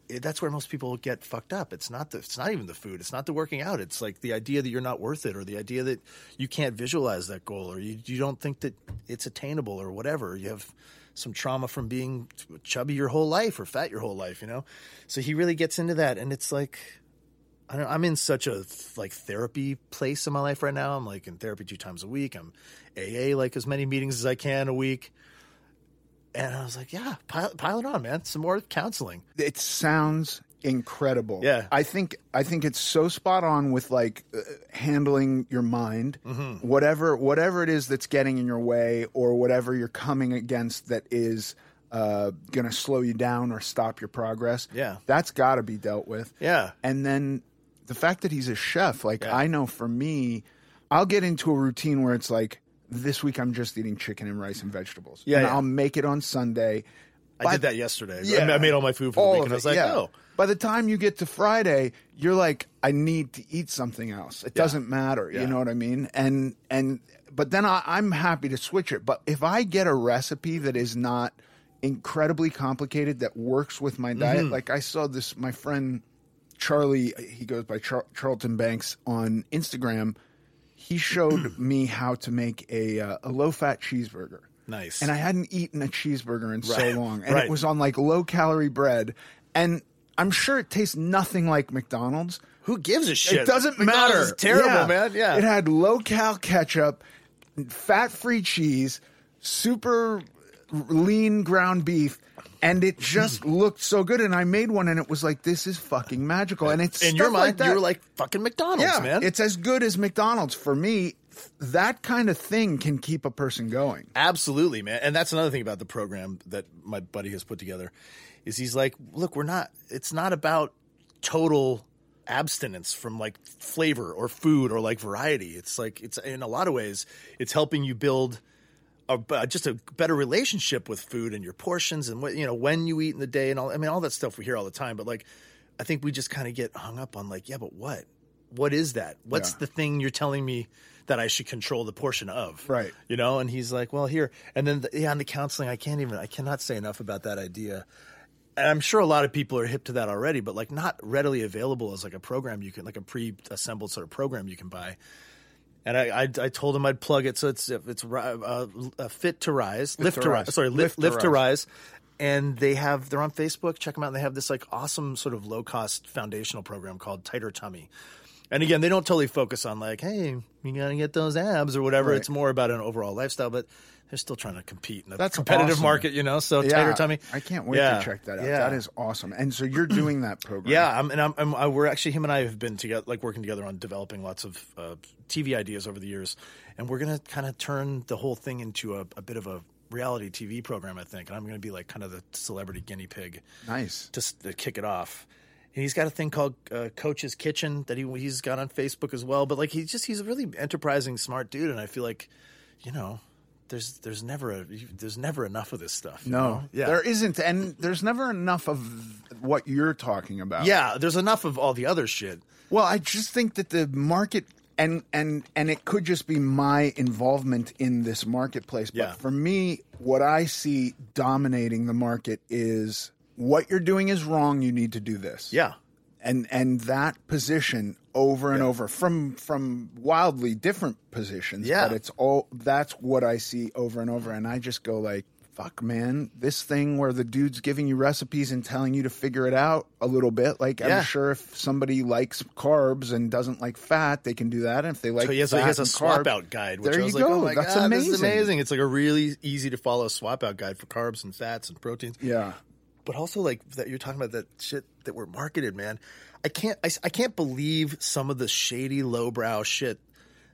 That's where most people get fucked up. It's not the, it's not even the food. It's not the working out. It's like the idea that you're not worth it, or the idea that you can't visualize that goal, or you, you don't think that it's attainable, or whatever. You have some trauma from being chubby your whole life or fat your whole life, you know? So he really gets into that. And it's like, I don't, I'm in such a like therapy place in my life right now. I'm like in therapy two times a week. I'm A A like as many meetings as I can a week. And I was like, yeah, pile, pile it on, man. Some more counseling. It sounds incredible. Yeah. I think I think it's so spot on with, like, uh, handling your mind, mm-hmm. whatever whatever it is that's getting in your way or whatever you're coming against that is uh, going to slow you down or stop your progress. Yeah. That's got to be dealt with. Yeah. And then the fact that he's a chef, like yeah. I know for me, I'll get into a routine where it's like, this week I'm just eating chicken and rice and vegetables. Yeah. And yeah. I'll make it on Sunday. I By, did that yesterday. Yeah. I made all my food for all the week, and I was like, yeah. oh. By the time you get to Friday, you're like, I need to eat something else. It yeah. doesn't matter. Yeah. You know what I mean? And and but then I, I'm happy to switch it. But if I get a recipe that is not incredibly complicated, that works with my diet, mm-hmm. like I saw this, my friend Charlie, he goes by Char- Charlton Banks on Instagram. He showed me how to make a uh, a low-fat cheeseburger. Nice. And I hadn't eaten a cheeseburger in right. so long. And right. it was on like low-calorie bread. And I'm sure it tastes nothing like McDonald's. Who gives a shit? It doesn't McDonald's matter. It's terrible, yeah. man. Yeah. It had low-cal ketchup, fat-free cheese, super lean ground beef. And it just looked so good. And I made one, and it was like, this is fucking magical. And it's in your mind, like you were like, fucking McDonald's, yeah, man. It's as good as McDonald's for me. That kind of thing can keep a person going. Absolutely, man. And that's another thing about the program that my buddy has put together is he's like, look, we're not – it's not about total abstinence from like flavor or food or like variety. It's like – it's in a lot of ways, it's helping you build a, just a better relationship with food and your portions and what, you know, when you eat in the day and all. I mean, all that stuff we hear all the time. But like I think we just kind of get hung up on like, yeah, but what? What is that? What's yeah. the thing you're telling me that I should control the portion of? Right. You know, and he's like, well, here. And then the, yeah, on the counseling, I can't even, I cannot say enough about that idea. And I'm sure a lot of people are hip to that already, but like not readily available as like a program you can, like a pre-assembled sort of program you can buy. And I I, I told him I'd plug it. So it's it's uh, uh, Fit to Rise. Fit lift to, to rise. rise. Sorry, Lift, lift, lift to, rise. to Rise. And they have, they're on Facebook. Check them out. And they have this like awesome sort of low-cost foundational program called Tighter Tummy. And again, they don't totally focus on like, hey, you got to get those abs or whatever. Right. It's more about an overall lifestyle, but they're still trying to compete in a That's competitive awesome. market, you know, so yeah. Tighter Tummy. I can't wait yeah. to check that out. Yeah. That is awesome. And so you're doing that program. Yeah, I'm, and I'm, I'm, I, we're actually, him and I have been together, like working together on developing lots of uh, T V ideas over the years. And we're going to kind of turn the whole thing into a, a bit of a reality T V program, I think. And I'm going to be like kind of the celebrity guinea pig. Nice. Just to kick it off. And he's got a thing called uh, Coach's Kitchen that he, he's got on Facebook as well. But, like, he's just – he's a really enterprising, smart dude. And I feel like, you know, there's there's never a, there's never enough of this stuff. No. Know? Yeah. There isn't. And there's never enough of what you're talking about. Yeah. There's enough of all the other shit. Well, I just think that the market – and and and it could just be my involvement in this marketplace. But yeah. for me, what I see dominating the market is – what you're doing is wrong. You need to do this. Yeah. And and that position over and yeah. over from from wildly different positions. Yeah. But it's all that's what I see over and over. And I just go like, fuck, man, this thing where the dude's giving you recipes and telling you to figure it out a little bit. Like yeah. I'm sure if somebody likes carbs and doesn't like fat, they can do that. And if they like so, yeah, so fat he has a swap carb, out guide, which there I was you like, go. Oh my that's God, amazing. This is amazing. It's like a really easy to follow swap out guide for carbs and fats and proteins. Yeah. But also, like, that you're talking about that shit that we're marketed, man. I can't I, I can't believe some of the shady, lowbrow shit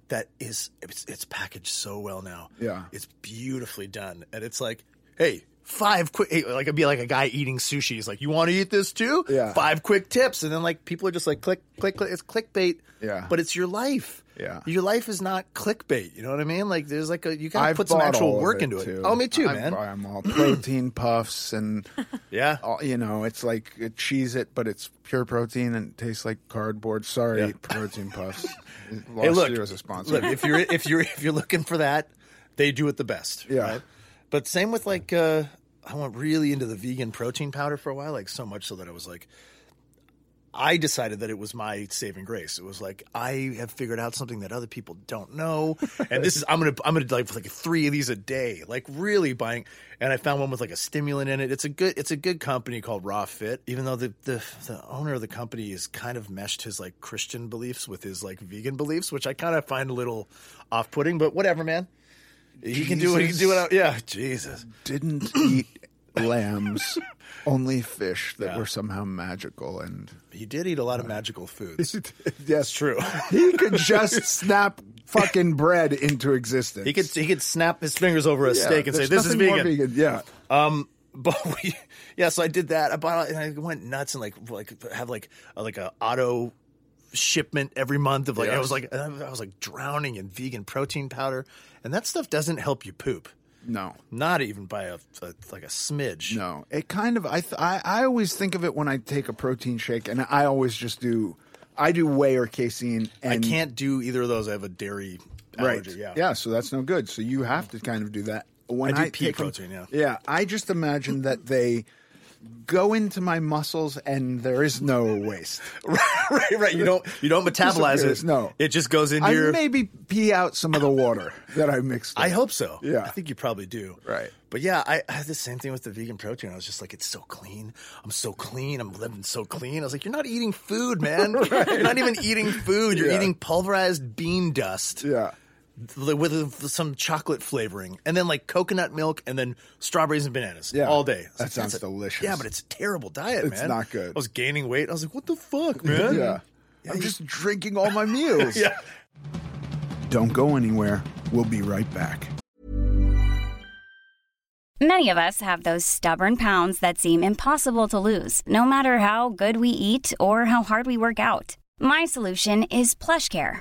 that is it's, – it's packaged so well now. Yeah. It's beautifully done. And it's like, hey, five quick hey, – like it'd be like a guy eating sushi. He's like, you want to eat this too? Yeah. Five quick tips. And then, like, people are just like, click, click, click. It's clickbait. Yeah. But it's your life. Yeah. Your life is not clickbait. You know what I mean? Like, there's like a, you got to put some actual work into it. Oh, me too, man. I'm all protein puffs and, yeah. All, you know, it's like a Cheez It, but it's pure protein and it tastes like cardboard. Sorry, yeah. protein puffs. Lost hey, look, you as a sponsor. Look, if you're, if you're, if you're looking for that, they do it the best. Yeah. Right? But same with like, uh, I went really into the vegan protein powder for a while, like so much so that I was like, I decided that it was my saving grace. It was like I have figured out something that other people don't know, and this is I'm gonna I'm gonna like like three of these a day, like really buying. And I found one with like a stimulant in it. It's a good it's a good company called Raw Fit. Even though the the, the owner of the company is kind of meshed his like Christian beliefs with his like vegan beliefs, which I kind of find a little off putting. But whatever, man. He can do what he can do it. Yeah, Jesus didn't eat lambs. Only fish that yeah. were somehow magical, and he did eat a lot uh, of magical foods. That's true. He could just snap fucking bread into existence. He could he could snap his fingers over a yeah, steak and say, "This is vegan." vegan. Yeah. Um, But we, yeah, so I did that. I bought and I went nuts and like like have like a, like a auto shipment every month of like yes. I was like I was like drowning in vegan protein powder, and that stuff doesn't help you poop. No, not even by a, a like a smidge. No, it kind of I, th- I I always think of it when I take a protein shake, and I always just do I do whey or casein. And I can't do either of those. I have a dairy allergy. Right. Yeah, yeah, so that's no good. So you have to kind of do that. When I do I pea protein, them, yeah. Yeah, I just imagine that they go into my muscles and there is no waste. right, right, right. You don't you don't metabolize it. No. It just goes into I your... I maybe pee out some of the water that I mixed in. I hope so. Yeah. I think you probably do. Right. But yeah, I, I had the same thing with the vegan protein. I was just like, it's so clean. I'm so clean. I'm living so clean. I was like, you're not eating food, man. Right. You're not even eating food. You're yeah. eating pulverized bean dust. Yeah. With some chocolate flavoring, and then like coconut milk, and then strawberries and bananas yeah. all day. That like, sounds a, delicious. Yeah, but it's a terrible diet, it's man. It's not good. I was gaining weight. I was like, what the fuck, man? yeah. yeah. I'm you... just drinking all my meals. yeah. Don't go anywhere. We'll be right back. Many of us have those stubborn pounds that seem impossible to lose, no matter how good we eat or how hard we work out. My solution is PlushCare.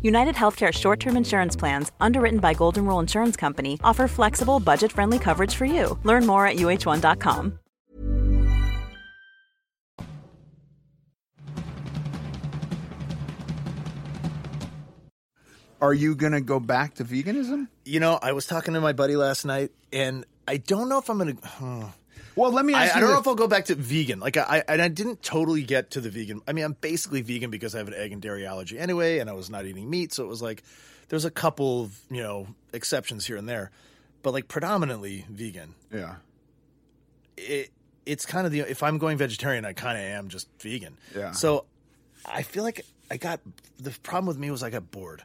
United Healthcare short-term insurance plans, underwritten by Golden Rule Insurance Company, offer flexible, budget-friendly coverage for you. Learn more at U H one dot com. Are you going to go back to veganism? You know, I was talking to my buddy last night, and I don't know if I'm going to... Huh. Well, let me ask I, you. I don't know if I'll go back to vegan. Like, I, I I didn't totally get to the vegan. I mean, I'm basically vegan because I have an egg and dairy allergy anyway, and I was not eating meat. So it was like, there's a couple of, you know, exceptions here and there, but like predominantly vegan. Yeah. It It's kind of the, if I'm going vegetarian, I kind of am just vegan. Yeah. So I feel like I got, the problem with me was I got bored.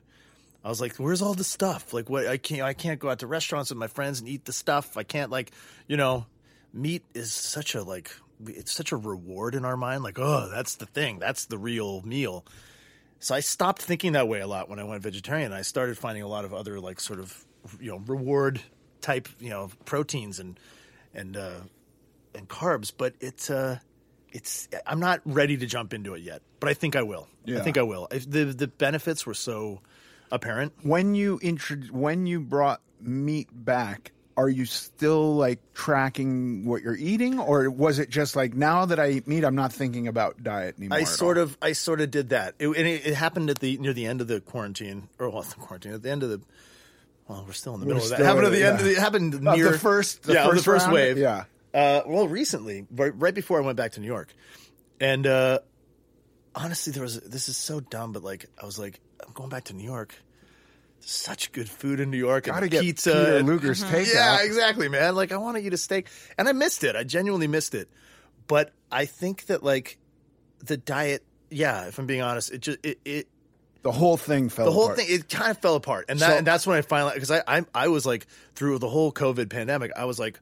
I was like, where's all the stuff? Like, what, I can't, I can't go out to restaurants with my friends and eat the stuff. I can't, like, you know. Meat is such a, like, it's such a reward in our mind. Like, oh, that's the thing. That's the real meal. So I stopped thinking that way a lot when I went vegetarian. I started finding a lot of other, like, sort of, you know, reward type, you know, proteins and and uh, and carbs. But it's uh, it's I'm not ready to jump into it yet. But I think I will. Yeah. I think I will. If the the benefits were so apparent. When you intro- when you brought meat back, are you still, like, tracking what you're eating, or was it just like, now that I eat meat, I'm not thinking about diet anymore? I sort of, I sort of did that, it, and it, it happened at the near the end of the quarantine, or well, the quarantine at the end of the. Well, we're still in the we're middle of that. It happened at the yeah. end. Of the, it happened near uh, the first, the yeah, first, the first round, wave. Yeah. Uh, well, recently, right, right before I went back to New York, and uh, honestly, there was this is so dumb, but like, I was like, I'm going back to New York. Such good food in New York. Gotta and get pizza. Peter and, Luger's mm-hmm. takeout. Yeah, exactly, man. Like, I want to eat a steak. And I missed it. I genuinely missed it. But I think that, like, the diet, yeah, if I'm being honest, it just, it, it the whole thing fell apart. The whole apart. thing, it kind of fell apart. And, that, so, and that's when I finally, because I, I, I was like, through the whole COVID pandemic, I was like,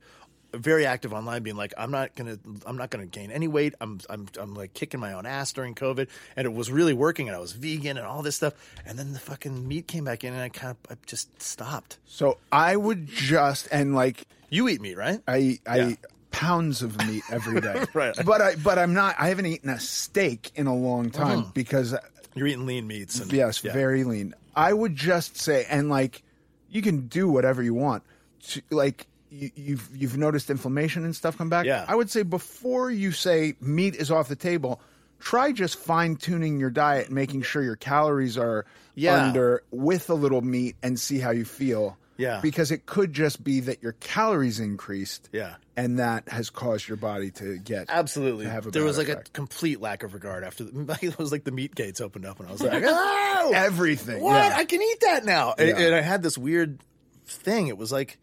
very active online, being like, I'm not gonna, I'm not gonna gain any weight. I'm, I'm, I'm like kicking my own ass during COVID, and it was really working. And I was vegan and all this stuff, and then the fucking meat came back in, and I kind of, I just stopped. So I would just and like you eat meat, right? I, eat, I yeah. eat pounds of meat every day, right? But I, but I'm not. I haven't eaten a steak in a long time mm. because you're eating lean meats. And, yes, yeah. very lean. I would just say, and like, you can do whatever you want, to, like. you, you've you've noticed inflammation and stuff come back. Yeah. I would say before you say meat is off the table, try just fine-tuning your diet and making sure your calories are yeah. under with a little meat and see how you feel. Yeah. Because it could just be that your calories increased. Yeah. And that has caused your body to get absolutely. To have a there was like effect. A complete lack of regard after the, it was like the meat gates opened up and I was like, oh, everything. What? Yeah. I can eat that now. Yeah. And, and I had this weird thing. It was like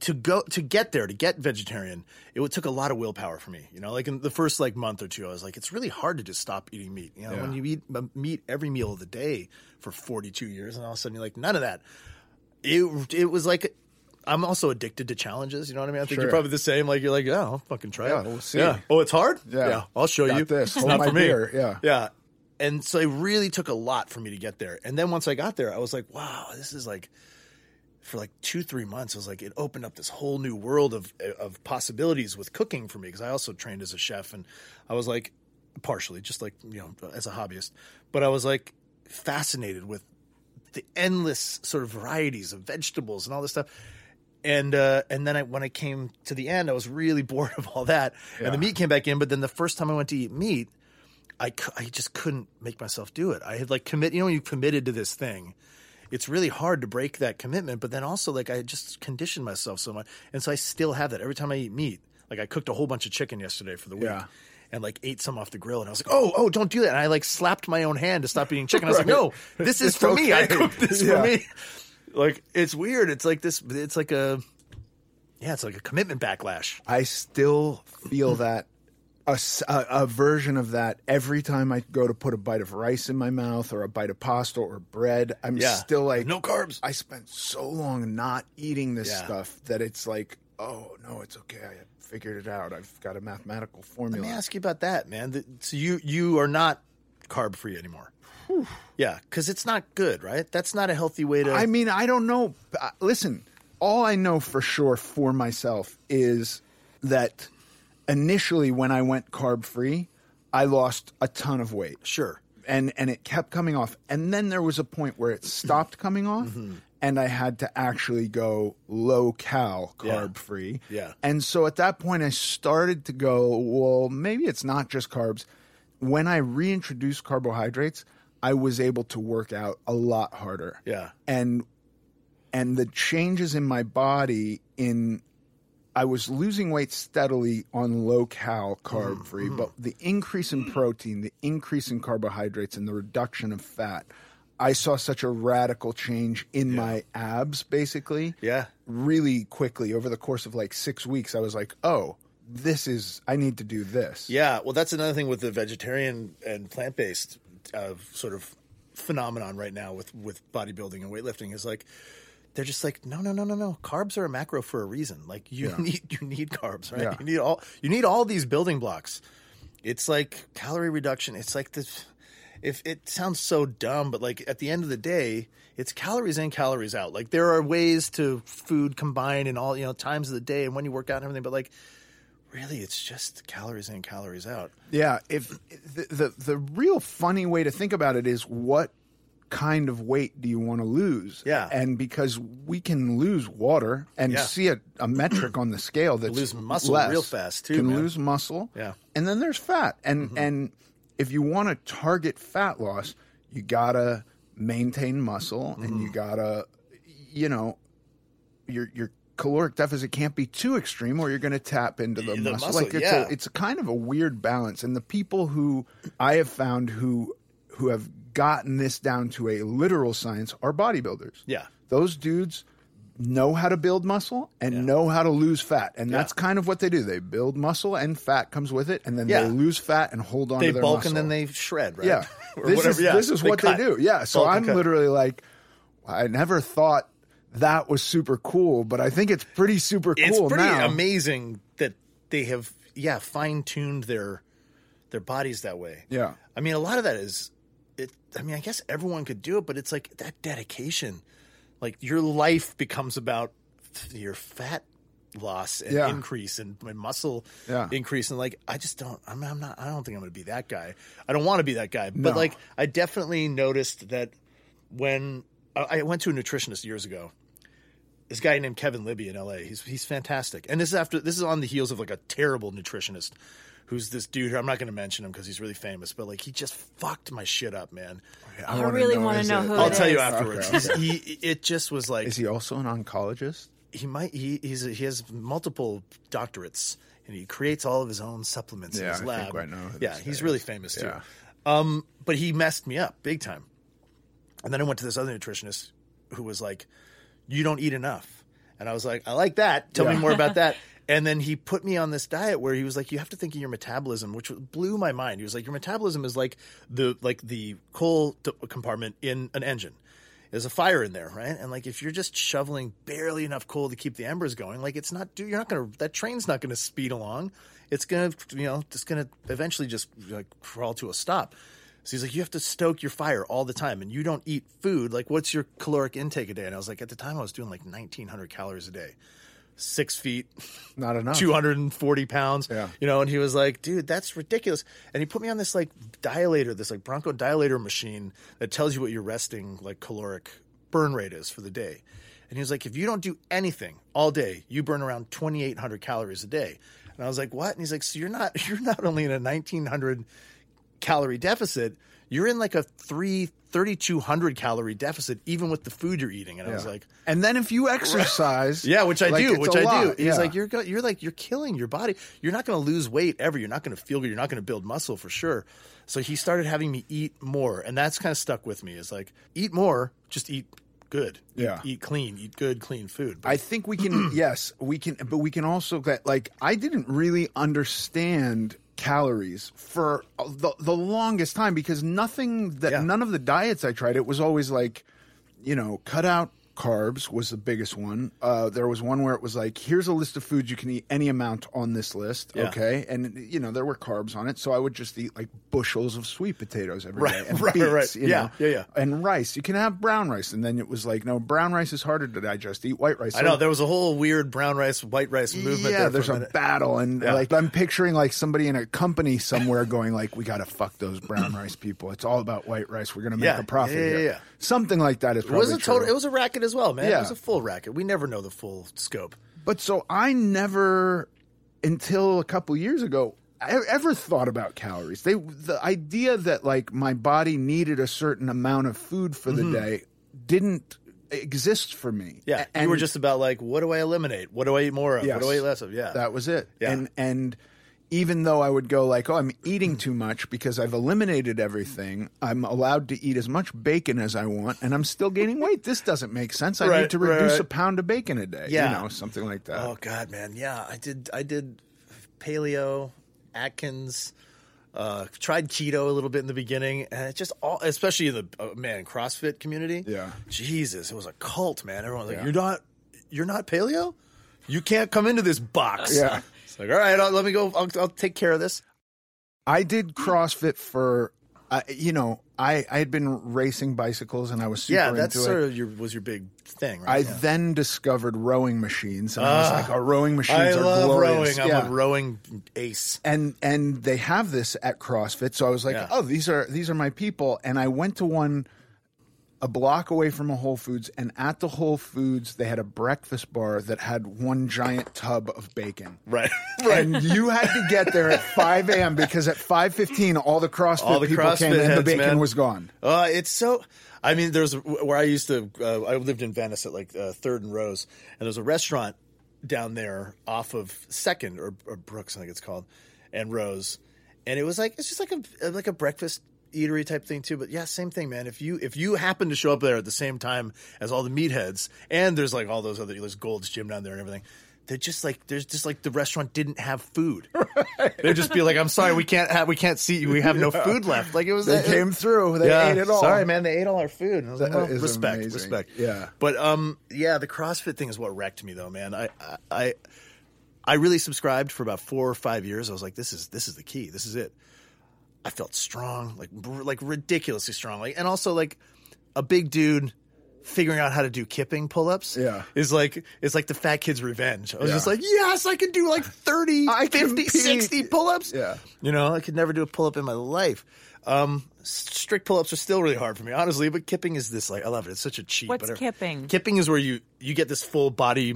to go to get there to get vegetarian. It took a lot of willpower for me. You know, like in the first like month or two, I was like, it's really hard to just stop eating meat. You know, yeah. when you eat meat every meal of the day for forty-two years, and all of a sudden you're like, none of that. It it was like I'm also addicted to challenges. You know what I mean? I think sure. you're probably the same. Like you're like, yeah, I'll fucking try yeah, it. We'll see. Yeah. Oh, it's hard. Yeah, yeah I'll show Got you. This. It's not for me. Beer. Yeah, yeah. And so it really took a lot for me to get there. And then once I got there, I was like, wow, this is like for like two three months. I was like, it opened up this whole new world of of possibilities with cooking for me because I also trained as a chef and I was like, partially just like you know as a hobbyist, but I was like fascinated with the endless sort of varieties of vegetables and all this stuff. And uh, and then I, when I came to the end, I was really bored of all that. Yeah. And the meat came back in. But then the first time I went to eat meat, I, cu- I just couldn't make myself do it. I had like commit, you know, when you committed to this thing, it's really hard to break that commitment. But then also like I just conditioned myself so much. And so I still have that every time I eat meat. Like I cooked a whole bunch of chicken yesterday for the week. Yeah. And like ate some off the grill, and I was like, "Oh, oh, don't do that!" And I like slapped my own hand to stop eating chicken. I was right. like, "No, this is for okay. me. I cooked this yeah. for me." Like it's weird. It's like this. It's like a, yeah, it's like a commitment backlash. I still feel that a, a, a version of that every time I go to put a bite of rice in my mouth or a bite of pasta or bread. I'm yeah. still like no carbs. I spent so long not eating this yeah. stuff that it's like, oh no, it's okay. I figured it out. I've got a mathematical formula. Let me ask you about that, man. The, so you you are not carb free anymore. Whew. Yeah, because it's not good, right? That's not a healthy way to. I mean, I don't know. Listen, all I know for sure for myself is that initially when I went carb free, I lost a ton of weight. Sure, and and it kept coming off, and then there was a point where it stopped coming off. Mm-hmm. And I had to actually go low-cal, carb-free. Yeah. yeah. And so at that point, I started to go, well, maybe it's not just carbs. When I reintroduced carbohydrates, I was able to work out a lot harder. Yeah. And and the changes in my body in – I was losing weight steadily on low-cal, carb-free. Mm-hmm. But the increase in protein, the increase in carbohydrates, and the reduction of fat – I saw such a radical change in yeah. my abs, basically. Yeah. Really quickly over the course of like six weeks, I was like, oh, this is, I need to do this. Yeah. Well, that's another thing with the vegetarian and plant-based uh, sort of phenomenon right now with, with bodybuilding and weightlifting is like, they're just like, no, no, no, no, no. Carbs are a macro for a reason. Like you yeah. need, you need carbs, right? Yeah. You need all, you need all these building blocks. It's like calorie reduction. It's like this. If it sounds so dumb, but like at the end of the day, it's calories in, calories out. Like there are ways to food combine and all, you know, times of the day and when you work out and everything. But like, really, it's just calories in, calories out. Yeah. If the the, the real funny way to think about it is what kind of weight do you want to lose? Yeah. And because we can lose water and yeah. see a, a metric on the scale that's lose muscle less, real fast too. Can man. lose muscle. Yeah. And then there's fat and mm-hmm. and. If you want to target fat loss, you got to maintain muscle and mm. you got to, you know, your your caloric deficit can't be too extreme or you're going to tap into the, the muscle. muscle. Like it's, yeah. a, it's a kind of a weird balance. And the people who I have found who who have gotten this down to a literal science are bodybuilders. Yeah. Those dudes know how to build muscle and yeah. know how to lose fat. And yeah. that's kind of what they do. They build muscle and fat comes with it. And then yeah. they lose fat and hold on they to their muscle. They bulk and then they shred, right? Yeah. or this, whatever, is, yeah. this is they what cut. they do. Yeah. So bulk I'm literally like, I never thought that was super cool, but I think it's pretty super cool it's pretty now. Amazing that they have, yeah, fine-tuned their their bodies that way. Yeah. I mean, a lot of that is, it. I mean, I guess everyone could do it, but it's like that dedication. Like your life becomes about your fat loss and yeah. increase and my muscle yeah. increase. And like, I just don't, I'm, I'm not, I don't think I'm going to be that guy. I don't want to be that guy. No. But like, I definitely noticed that when I, I went to a nutritionist years ago this guy named Kevin Libby in L A. He's he's fantastic. And this is after this is on the heels of like a terrible nutritionist who's this dude who I'm not going to mention him because he's really famous, but like he just fucked my shit up, man. I, I wanna really want to know, know who it is. I'll tell you afterwards. Okay, okay. He, it just was like. Is he also an oncologist? He might. He he's a, he has multiple doctorates, and he creates all of his own supplements yeah, in his I lab. Think right now yeah, he's really famous too. Yeah. Um, but he messed me up big time. And then I went to this other nutritionist who was like, "You don't eat enough," and I was like, "I like that. Tell yeah. me more about that." And then he put me on this diet where he was like, you have to think of your metabolism, which blew my mind. He was like, your metabolism is like the like the coal t- compartment in an engine. There's a fire in there, right? And like if you're just shoveling barely enough coal to keep the embers going, like it's not you're not gonna that train's not gonna speed along. It's gonna you know it's gonna eventually just like crawl to a stop. So he's like, you have to stoke your fire all the time, and you don't eat food. Like, what's your caloric intake a day? And I was like, at the time, I was doing like nineteen hundred calories a day. Six feet, not enough. two hundred forty pounds. Yeah. You know, and he was like, dude, that's ridiculous. And he put me on this like dilator, this like bronchodilator machine that tells you what your resting like caloric burn rate is for the day. And he was like, if you don't do anything all day, you burn around twenty-eight hundred calories a day. And I was like, what? And he's like, so you're not you're not only in a nineteen hundred calorie deficit, you're in like a three. thirty-two hundred calorie deficit, even with the food you're eating. And yeah. I was like, and then if you exercise, yeah, which I like, do, which I lot. do. He's yeah. like, you're go- you're like you're killing your body. You're not going to lose weight ever. You're not going to feel good. You're not going to build muscle for sure. So he started having me eat more, and that's kind of stuck with me. Is like eat more, just eat good, eat, yeah, eat clean, eat good, clean food. But I think we can, yes, we can, but we can also get like I didn't really understand calories for the, the longest time because nothing that yeah. none of the diets I tried, it was always like, you know, cut out carbs was the biggest one. Uh, there was one where it was like, here's a list of foods you can eat any amount on this list. Yeah. Okay. And, you know, there were carbs on it. So I would just eat like bushels of sweet potatoes every right, day. And right, beets, right. You yeah, know, yeah, yeah. And rice. You can have brown rice. And then it was like, no, brown rice is harder to digest. Eat white rice. So I know. There was a whole weird brown rice, white rice movement. Yeah, there there's a minute. battle. And yeah. like I'm picturing like somebody in a company somewhere going like, we got to fuck those brown rice people. It's all about white rice. We're going to make yeah, a profit. Yeah, yeah, yeah. Something like that is probably it was a total, true. It was a racket as well, man. Yeah. It was a full racket. We never know the full scope. But so I never, until a couple years ago, I ever thought about calories. They, the idea that like my body needed a certain amount of food for the mm-hmm. day didn't exist for me. Yeah, and you were just about like, what do I eliminate? What do I eat more of? Yes, what do I eat less of? Yeah, that was it. Yeah. And and even though I would go like, oh, I'm eating too much because I've eliminated everything. I'm allowed to eat as much bacon as I want, and I'm still gaining weight. This doesn't make sense. I right, need to reduce right. a pound of bacon a day. Yeah. You know, something like that. Oh, God, man. Yeah, I did I did paleo, Atkins, uh, tried keto a little bit in the beginning. And it's just all – especially in the, uh, man, CrossFit community. Yeah. Jesus, it was a cult, man. Everyone's like, yeah. you're not you're not paleo? You can't come into this box. Yeah. Like, all right, I'll, let me go. I'll, I'll take care of this. I did CrossFit for, uh, you know, I, I had been racing bicycles and I was super yeah, into it. Yeah, that sort of your, was your big thing, right? I yeah. then discovered rowing machines. And uh, I was like, oh, rowing machines I are glorious. I love rowing. Yeah. I'm a rowing ace. And and they have this at CrossFit. So I was like, yeah. oh, these are these are my people. And I went to one a block away from a Whole Foods, and at the Whole Foods, they had a breakfast bar that had one giant tub of bacon. Right, right. And you had to get there at five a.m. because at five fifteen, all the CrossFit all the people CrossFit came heads, and the bacon man. was gone. Uh, it's so... I mean, there's... Where I used to... Uh, I lived in Venice at like uh, third and Rose, and there's a restaurant down there off of second, or, or Brooks, I think it's called, and Rose. And it was like... It's just like a like a breakfast eatery type thing too, but yeah, same thing, man. If you if you happen to show up there at the same time as all the meatheads, and there's like all those other there's Gold's Gym down there and everything, they're just like there's just like the restaurant didn't have food. Right. They'd just be like, "I'm sorry, we can't have we can't see you. We have yeah. no food left." Like it was they it, came through. They yeah. ate it all. Sorry, man. They ate all our food. And I was that like, well, respect, amazing. respect. Yeah, but um, yeah, the CrossFit thing is what wrecked me though, man. I I I, I really subscribed for about four or five years. I was like, this is this is the key. This is it. I felt strong, like like ridiculously strong, like and also like a big dude, figuring out how to do kipping pull-ups yeah. is like it's like the fat kid's revenge. I was yeah. just like, yes, I can do like thirty, fifty, sixty pull-ups. Yeah. You know, I could never do a pull-up in my life. Um, strict pull-ups are still really hard for me, honestly, but kipping is this, like, I love it. It's such a cheat. What's whatever. Kipping? Kipping is where you, you get this full body,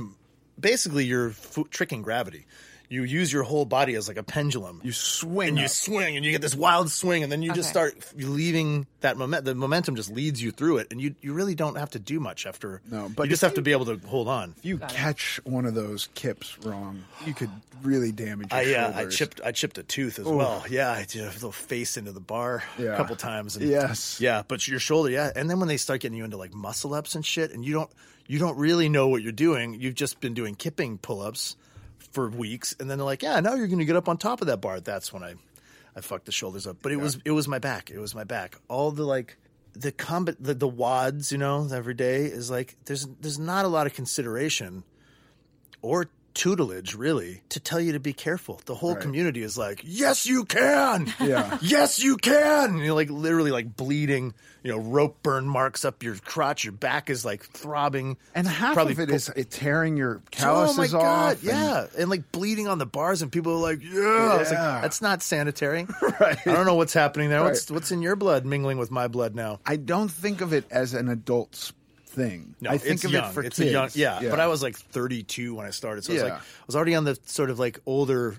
basically you're f- tricking gravity. You use your whole body as like a pendulum. You swing. And up. you swing, and you get this wild swing, and then you okay. just start leaving that momentum. The momentum just leads you through it, and you, you really don't have to do much after. No, but you just have you, to be able to hold on. If you Got catch it. one of those kips wrong, you could really damage your I, shoulders. Yeah, I chipped I chipped a tooth as Ooh. well. Yeah, I did a little face into the bar yeah. a couple times. And, yes. Yeah, but your shoulder, yeah. And then when they start getting you into like muscle-ups and shit, and you don't you don't really know what you're doing. You've just been doing kipping pull-ups for weeks, and then they're like, yeah, now you're going to get up on top of that bar. That's when I, I fucked the shoulders up. But it yeah. was it was my back. It was my back. All the, like, the combat, the, the wads, you know, every day is like, there's there's not a lot of consideration or tutelage, really, to tell you to be careful. The whole right. community is like, yes, you can! Yeah. Yes, you can! And you're, like, literally, like, bleeding, you know, rope burn marks up your crotch. Your back is, like, throbbing. And half Probably of it po- is tearing your calluses off. Oh, my God, and- yeah. And, like, bleeding on the bars, and people are like, yeah! yeah. I was like, that's not sanitary. Right. I don't know what's happening there. Right. What's, what's in your blood mingling with my blood now? I don't think of it as an adult sport. Thing. No, I think it's of young. it for it's kids. A young, yeah. yeah, but I was like thirty-two when I started, so yeah. I was like, I was already on the sort of like older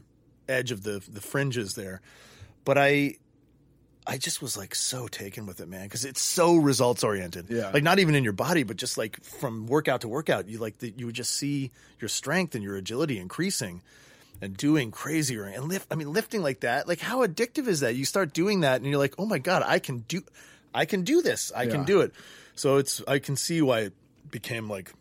edge of the the fringes there. But I, I just was like so taken with it, man, because it's so results oriented. Yeah, like not even in your body, but just like from workout to workout, you like the, you would just see your strength and your agility increasing, and doing crazier and lift. I mean, lifting like that, like how addictive is that? You start doing that, and you're like, oh my God, I can do, I can do this, I yeah. can do it. So it's I can see why it became like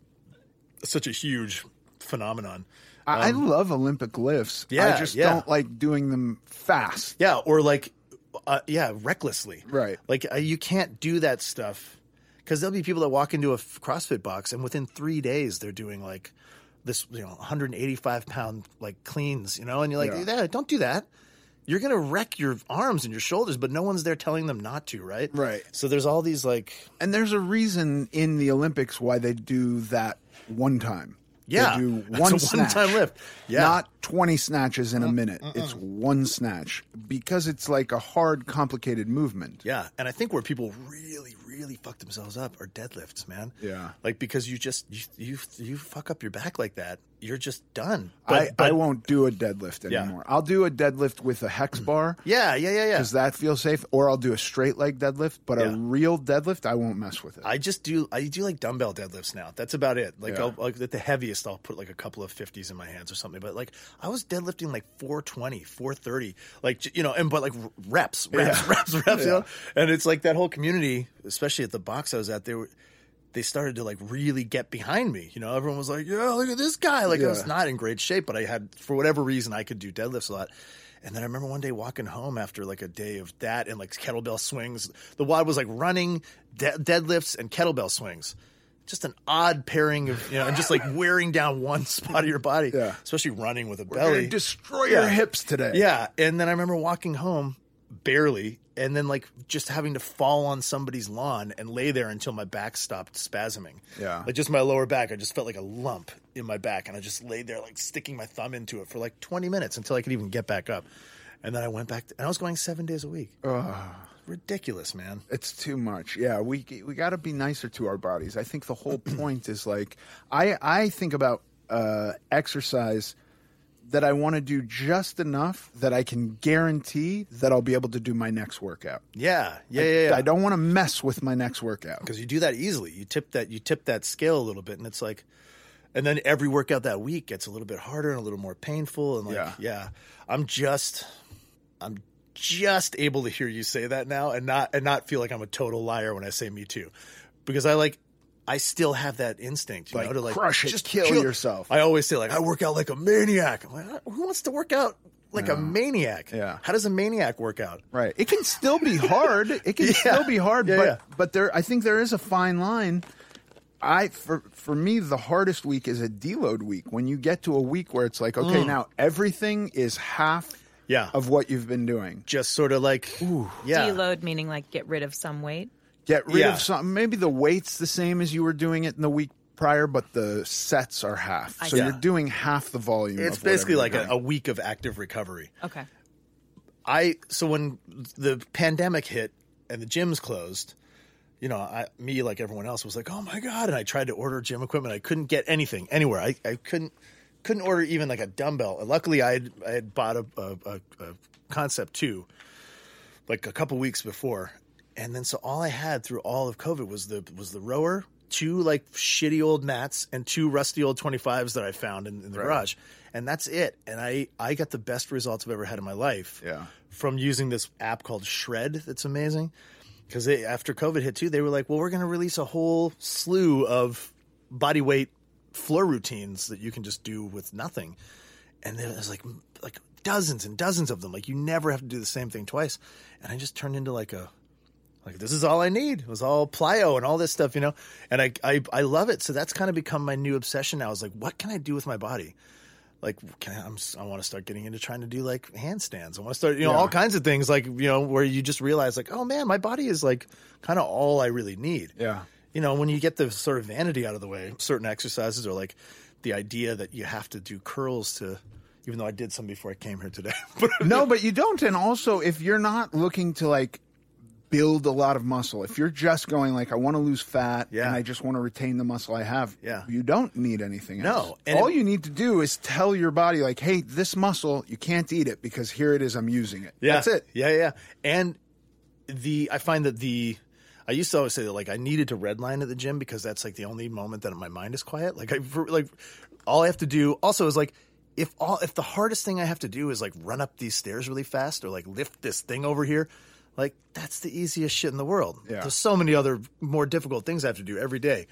such a huge phenomenon. Um, I love Olympic lifts. Yeah, I just yeah. don't like doing them fast. Yeah, or like, uh, yeah, recklessly. Right. Like uh, you can't do that stuff because there'll be people that walk into a CrossFit box and within three days they're doing like this, you know, one hundred eighty-five pound like cleans, you know, and you're like, yeah. yeah, don't do that. You're going to wreck your arms and your shoulders, but no one's there telling them not to, right? Right. So there's all these like... And there's a reason in the Olympics why they do that one time. Yeah. They do one it's a snatch. One-time lift. Yeah. Not twenty snatches in uh, a minute. Uh-uh. It's one snatch because it's like a hard, complicated movement. Yeah. And I think where people really, really fuck themselves up are deadlifts, man. Yeah. Like because you just, you you, you fuck up your back like that, you're just done. But, I, but, I won't do a deadlift anymore. Yeah. I'll do a deadlift with a hex bar. Yeah, yeah, yeah, yeah. Because that feels safe. Or I'll do a straight leg deadlift. But yeah. a real deadlift, I won't mess with it. I just do I do like dumbbell deadlifts now. That's about it. Like, yeah. I'll, like at the heaviest, I'll put like a couple of fifties in my hands or something. But like I was deadlifting like four twenty, four thirty. Like, you know, and but like reps, reps, yeah. reps, reps. Yeah. You know? And it's like that whole community, especially at the box I was at, they were... they started to, like, really get behind me. You know, everyone was like, yeah, look at this guy. Like, yeah. I was not in great shape, but I had, for whatever reason, I could do deadlifts a lot. And then I remember one day walking home after, like, a day of that and, like, kettlebell swings. The wad was, like, running, de- deadlifts, and kettlebell swings. Just an odd pairing of, you know, and just, like, wearing down one spot of your body. Yeah. Especially running with a We're belly. Destroy yeah. your hips today. Yeah. And then I remember walking home, barely, and then like just having to fall on somebody's lawn and lay there until my back stopped spasming. Yeah. Like just my lower back. I just felt like a lump in my back and I just laid there like sticking my thumb into it for like twenty minutes until I could even get back up. And then I went back to, and I was going seven days a week. Ugh. Ridiculous, man. It's too much. Yeah, we we got to be nicer to our bodies. I think the whole point is like I, I think about uh, exercise that I want to do just enough that I can guarantee that I'll be able to do my next workout. Yeah, yeah, I, yeah, yeah. I don't want to mess with my next workout. Because you do that easily. You tip that you tip that scale a little bit, and it's like, and then every workout that week gets a little bit harder and a little more painful. And like, yeah, yeah I'm just, I'm just able to hear you say that now, and not and not feel like I'm a total liar when I say me too, because I like. I still have that instinct, you like, know, to like crush it, just kill, kill yourself. I always say, like, I work out like a maniac. I'm like, who wants to work out like no. a maniac? Yeah. How does a maniac work out? Right. It can still be hard. It can yeah. still be hard, yeah, but yeah. but there, I think there is a fine line. I for for me, the hardest week is a deload week. When you get to a week where it's like, okay, mm. now everything is half. Yeah. of what you've been doing. Just sort of like, ooh, yeah. deload meaning like get rid of some weight. Get rid yeah. of something. Maybe the weight's the same as you were doing it in the week prior, but the sets are half. I so yeah. you're doing half the volume. It's of basically like a, a week of active recovery. Okay. I so when the pandemic hit and the gyms closed, you know, I, me like everyone else was like, oh my God. And I tried to order gym equipment. I couldn't get anything anywhere. I, I couldn't couldn't order even like a dumbbell. And luckily, I had, I had bought a, a, a, a Concept two like a couple weeks before. And then so all I had through all of COVID was the was the rower, two like shitty old mats, and two rusty old twenty-fives that I found in, in the right. garage. And that's it. And I, I got the best results I've ever had in my life yeah. from using this app called Shred that's amazing. Because after COVID hit, too, they were like, well, we're going to release a whole slew of body weight floor routines that you can just do with nothing. And then it was like like dozens and dozens of them. Like, you never have to do the same thing twice. And I just turned into like a... Like, this is all I need. It was all plyo and all this stuff, you know? And I, I I love it. So that's kind of become my new obsession now. Is like, what can I do with my body? Like, can I, I'm, I want to start getting into trying to do, like, handstands. I want to start, you know, yeah. all kinds of things, like, you know, where you just realize, like, oh, man, my body is, like, kind of all I really need. Yeah. You know, when you get the sort of vanity out of the way, certain exercises are, like, the idea that you have to do curls to... Even though I did some before I came here today. No, but you don't. And also, if you're not looking to, like... build a lot of muscle. If you're just going like, I want to lose fat yeah. and I just want to retain the muscle I have, yeah. you don't need anything else. No. And all it, you need to do is tell your body like, hey, this muscle, you can't eat it because here it is, I'm using it. Yeah. That's it. Yeah, yeah. And the I find that the – I used to always say that like I needed to redline at the gym because that's like the only moment that my mind is quiet. Like I like all I have to do also is like – If all if the hardest thing I have to do is like run up these stairs really fast or like lift this thing over here, like that's the easiest shit in the world. Yeah. There's so many other more difficult things I have to do every day.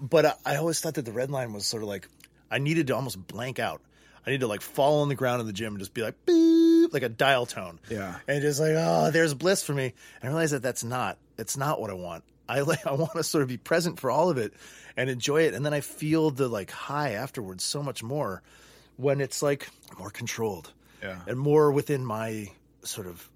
But I, I always thought that the red line was sort of like I needed to almost blank out. I need to like fall on the ground in the gym and just be like beep, like a dial tone. Yeah. And just like, oh, there's bliss for me. And I realized that that's not it's not what I want. I like I want to sort of be present for all of it and enjoy it. And then I feel the like high afterwards so much more. When it's like more controlled yeah. and more within my sort of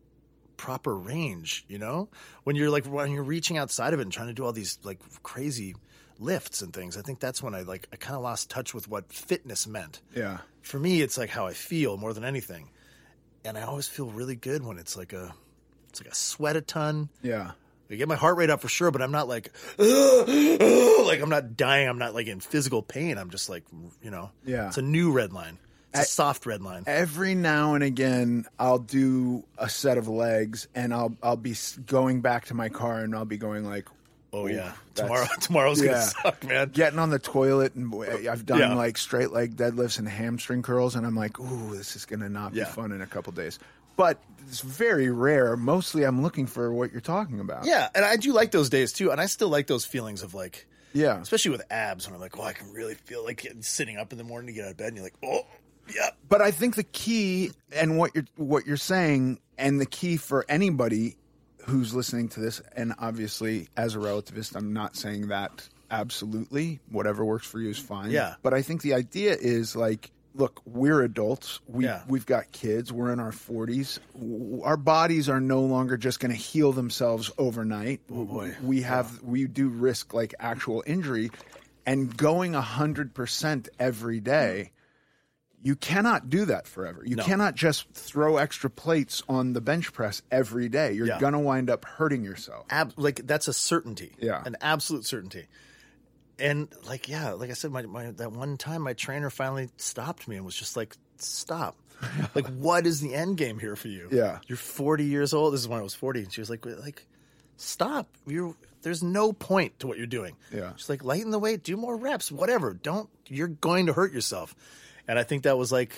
proper range, you know, when you're like, when you're reaching outside of it and trying to do all these like crazy lifts and things, I think that's when I like, I kind of lost touch with what fitness meant. Yeah. For me, it's like how I feel more than anything. And I always feel really good when it's like a, it's like I sweat a ton. Yeah. I get my heart rate up for sure, but I'm not like, ugh, ugh, like I'm not dying. I'm not like in physical pain. I'm just like, you know, yeah. It's a new red line. It's I, a soft red line. Every now and again, I'll do a set of legs and I'll, I'll be going back to my car and I'll be going like, oh yeah, tomorrow, tomorrow's yeah. going to suck, man. Getting on the toilet and I've done yeah. like straight leg deadlifts and hamstring curls. And I'm like, ooh, this is going to not yeah. be fun in a couple days. But it's very rare. Mostly I'm looking for what you're talking about. Yeah, and I do like those days, too. And I still like those feelings of, like, yeah, especially with abs when I'm like, oh, I can really feel like sitting up in the morning to get out of bed. And you're like, oh, yeah. But I think the key and what you're what you're saying and the key for anybody who's listening to this, and obviously as a relativist, I'm not saying that absolutely. Whatever works for you is fine. Yeah. But I think the idea is, like, look, we're adults. We, yeah. We've got kids. We're in our forties. Our bodies are no longer just going to heal themselves overnight. Oh boy. We have yeah. we do risk like actual injury, and going one hundred percent every day, you cannot do that forever. You no. cannot just throw extra plates on the bench press every day. You're yeah. going to wind up hurting yourself. Ab- like that's a certainty. Yeah. An absolute certainty. And, like, yeah, like I said, my, my that one time my trainer finally stopped me and was just like, stop. Like, what is the end game here for you? Yeah. You're forty years old. This is when I was forty. And she was like, like stop. You're, there's no point to what you're doing. Yeah. She's like, lighten the weight. Do more reps. Whatever. Don't – you're going to hurt yourself. And I think that was, like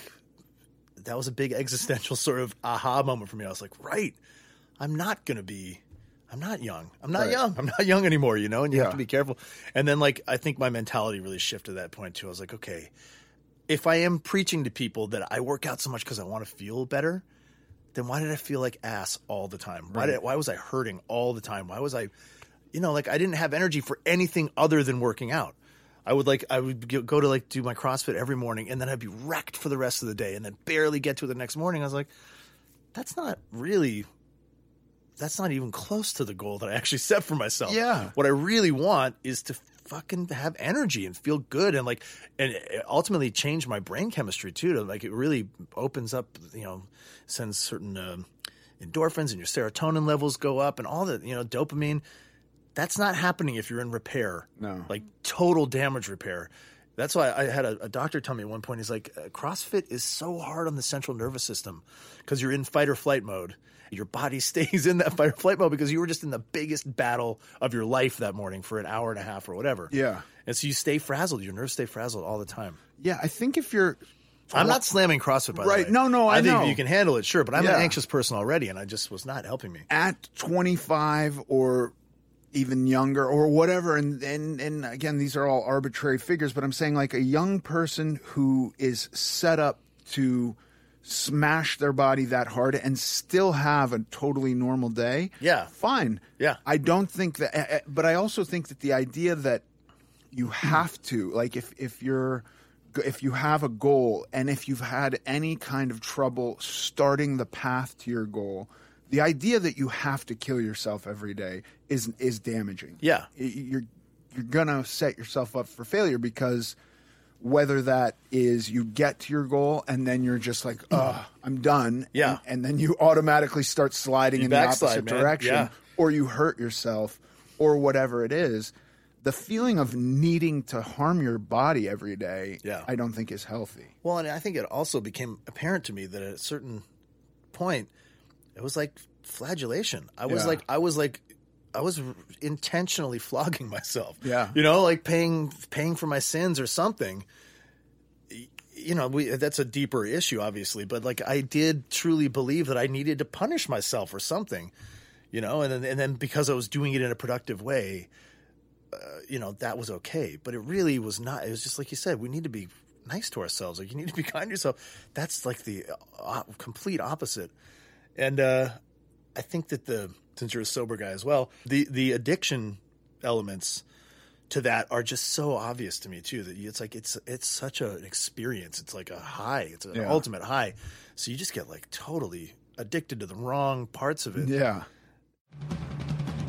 – that was a big existential sort of aha moment for me. I was like, right. I'm not going to be – I'm not young. I'm not right. young. I'm not young anymore, you know, and you yeah. have to be careful. And then, like, I think my mentality really shifted at that point, too. I was like, okay, if I am preaching to people that I work out so much because I want to feel better, then why did I feel like ass all the time? Right. Why did, why was I hurting all the time? Why was I, you know, like, I didn't have energy for anything other than working out. I would, like, I would go to, like, do my CrossFit every morning, and then I'd be wrecked for the rest of the day and then barely get to it the next morning. I was like, that's not really... that's not even close to the goal that I actually set for myself. Yeah. What I really want is to fucking have energy and feel good and like, and ultimately change my brain chemistry too. To like, it really opens up, you know, sends certain uh, endorphins and your serotonin levels go up and all the, you know, dopamine. That's not happening if you're in repair. No. Like total damage repair. That's why I had a, a doctor tell me at one point, he's like, CrossFit is so hard on the central nervous system because you're in fight or flight mode. Your body stays in that fight or flight mode because you were just in the biggest battle of your life that morning for an hour and a half or whatever. Yeah. And so you stay frazzled. Your nerves stay frazzled all the time. Yeah. I think if you're... I'm not slamming CrossFit, by the way. Right. No, no, I, I know. think you can handle it, sure. But I'm yeah. an anxious person already, and I just was not helping me. At twenty-five or... even younger or whatever. And, and, and again, these are all arbitrary figures, but I'm saying like a young person who is set up to smash their body that hard and still have a totally normal day. Yeah. Fine. Yeah. I don't think that, but I also think that the idea that you have to, like if, if you're, if you have a goal and if you've had any kind of trouble starting the path to your goal, the idea that you have to kill yourself every day is is damaging. Yeah. You're you're gonna set yourself up for failure because whether that is you get to your goal and then you're just like, oh, I'm done. Yeah. And, and then you automatically start sliding you in the opposite man. direction. Yeah. Or you hurt yourself or whatever it is. The feeling of needing to harm your body every day, yeah. I don't think is healthy. Well, and I think it also became apparent to me that at a certain point it was like flagellation. I was yeah. like, I was like, I was r- intentionally flogging myself. Yeah, you know, like paying paying for my sins or something. You know, we, that's a deeper issue, obviously. But like, I did truly believe that I needed to punish myself or something. You know, and then and then because I was doing it in a productive way, uh, you know, that was okay. But it really was not. It was just like you said. We need to be nice to ourselves. Like you need to be kind to yourself. That's like the uh, complete opposite. And uh, I think that the since you're a sober guy as well, the, the addiction elements to that are just so obvious to me too. That it's like it's it's such an experience. It's like a high. It's an yeah. ultimate high. So you just get like totally addicted to the wrong parts of it. Yeah.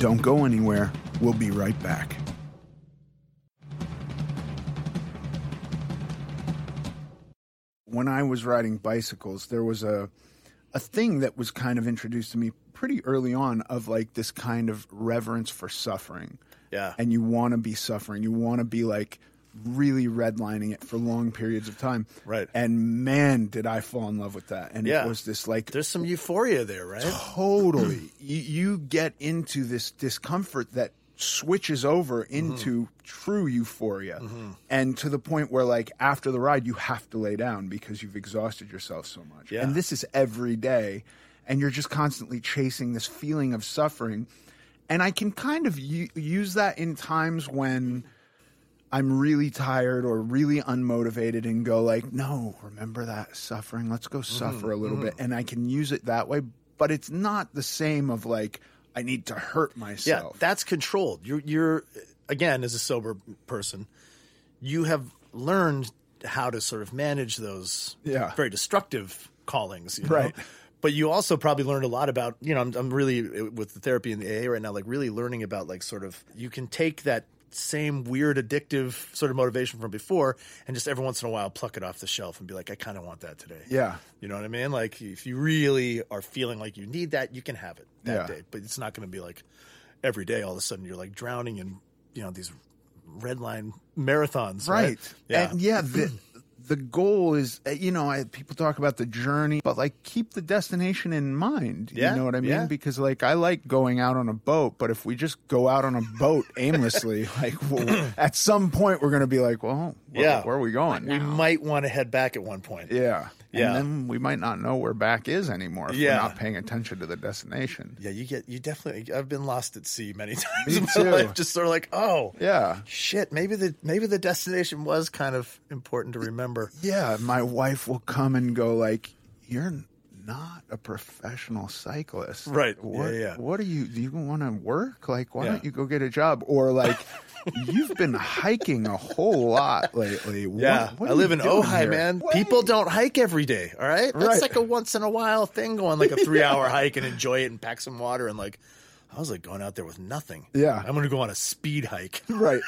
Don't go anywhere. We'll be right back. When I was riding bicycles, there was a. A thing that was kind of introduced to me pretty early on of like this kind of reverence for suffering. Yeah. And you want to be suffering. You want to be like really redlining it for long periods of time. Right. And man, did I fall in love with that. And yeah. it was this like. There's some euphoria there, right? Totally. you, you get into this discomfort that switches over into mm-hmm. true euphoria. Mm-hmm. And to the point where like after the ride you have to lay down because you've exhausted yourself so much. Yeah. And this is every day and you're just constantly chasing this feeling of suffering. And I can kind of u- use that in times when I'm really tired or really unmotivated and go like, no, remember that suffering. Let's go suffer mm-hmm. a little mm-hmm. bit. And I can use it that way, but it's not the same of like, I need to hurt myself. Yeah, that's controlled. You're, you're, again, as a sober person, you have learned how to sort of manage those yeah. very destructive callings. You know? Right. But you also probably learned a lot about, you know, I'm, I'm really, with the therapy in the A A right now, like really learning about like sort of, you can take that same weird addictive sort of motivation from before and just every once in a while pluck it off the shelf and be like, I kind of want that today. Yeah. You know what I mean? Like if you really are feeling like you need that, you can have it that yeah. day, but it's not going to be like every day all of a sudden you're like drowning in, you know, these red line marathons. Right. right? Yeah. And yeah. The, the goal is, you know, I, people talk about the journey, but like keep the destination in mind. Yeah, you know what I mean? Yeah. Because like I like going out on a boat, but if we just go out on a boat aimlessly, like well, at some point we're going to be like, well, where, yeah. where are we going? We now? might want to head back at one point. Yeah. Yeah. And then we might not know where back is anymore if yeah. we're not paying attention to the destination. Yeah, you get you definitely. I've been lost at sea many times in my life, just sort of like, oh, yeah, shit. Maybe the maybe the destination was kind of important to remember. Yeah, my wife will come and go like, you're not a professional cyclist, right? What, yeah, yeah. What are you? Do you want to work? Like, why yeah. don't you go get a job? Or like. You've been hiking a whole lot lately. Yeah, what, what I live in Ojai, man. What? People don't hike every day, all right? That's right. Like a once-in-a-while thing, go on like a three-hour yeah. hike and enjoy it and pack some water and like, I was like going out there with nothing. Yeah. I'm going to go on a speed hike. Right.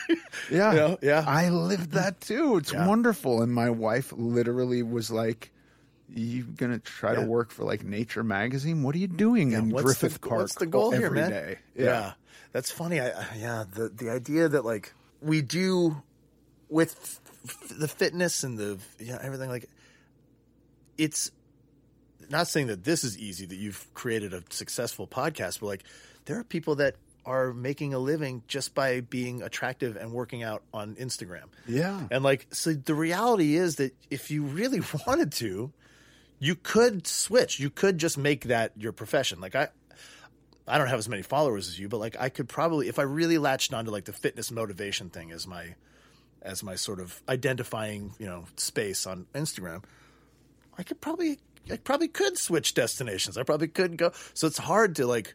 Yeah. You know? Yeah. I lived that too. It's yeah. wonderful. And my wife literally was like, you going to try yeah. to work for like Nature Magazine? What are you doing yeah, in Griffith the, Park what's the goal every here, man? Day? Yeah. yeah. That's funny. I, I yeah. The, the idea that like we do with f- the fitness and the, you know, everything, like it's not saying that this is easy, that you've created a successful podcast, but like, there are people that are making a living just by being attractive and working out on Instagram. Yeah. And like, so the reality is that if you really wanted to, you could switch. You could just make that your profession. Like I, I don't have as many followers as you, but like I could probably, if I really latched onto like the fitness motivation thing as my, as my sort of identifying, you know, space on Instagram, I could probably, I probably could switch destinations. I probably could go. So it's hard to like,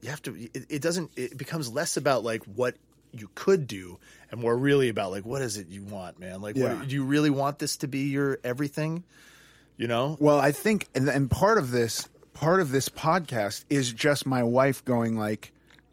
you have to, it, it doesn't, it becomes less about like what you could do and more really about like, what is it you want, man? Like, yeah. what, do you really want this to be your everything? You know? Well, I think, and, and part of this, part of this podcast is just my wife going like,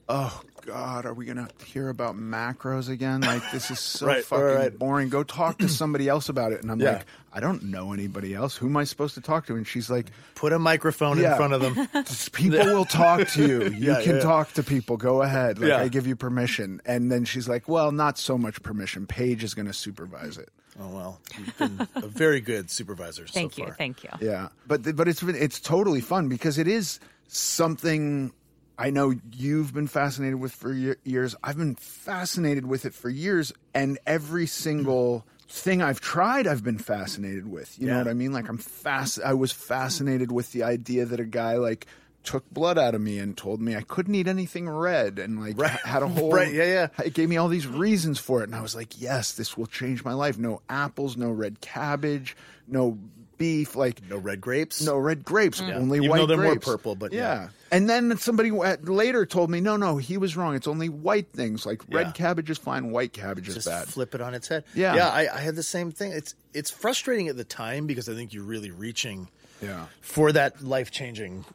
oh God, are we going to hear about macros again? Like, this is so right, fucking right. boring. Go talk to somebody else about it. And I'm yeah. like, I don't know anybody else. Who am I supposed to talk to? And she's like, put a microphone yeah, in front of them. People yeah. will talk to you. You yeah, can yeah. talk to people. Go ahead. Like, yeah. I give you permission. And then she's like, well, not so much permission. Paige is going to supervise it. Oh, well, you've been a very good supervisor so far. Thank you. Thank you. Yeah. But, th- but it's it's totally fun because it is something I know you've been fascinated with for years. I've been fascinated with it for years. And every single thing I've tried, I've been fascinated with. You yeah. know what I mean? Like I'm fast. I was fascinated with the idea that a guy like took blood out of me and told me I couldn't eat anything red and like right. had a whole, right. yeah, yeah. It gave me all these reasons for it. And I was like, yes, this will change my life. No apples, no red cabbage, no beef, like no red grapes, no red grapes, mm. yeah. only Even white though they're grapes. More purple, but yeah. yeah. And then somebody later told me, no, no, he was wrong. It's only white things. Like yeah. red cabbage is fine, white cabbage is Just bad. Just flip it on its head. Yeah, yeah. I, I had the same thing. It's it's frustrating at the time because I think you're really reaching, yeah. for that life changing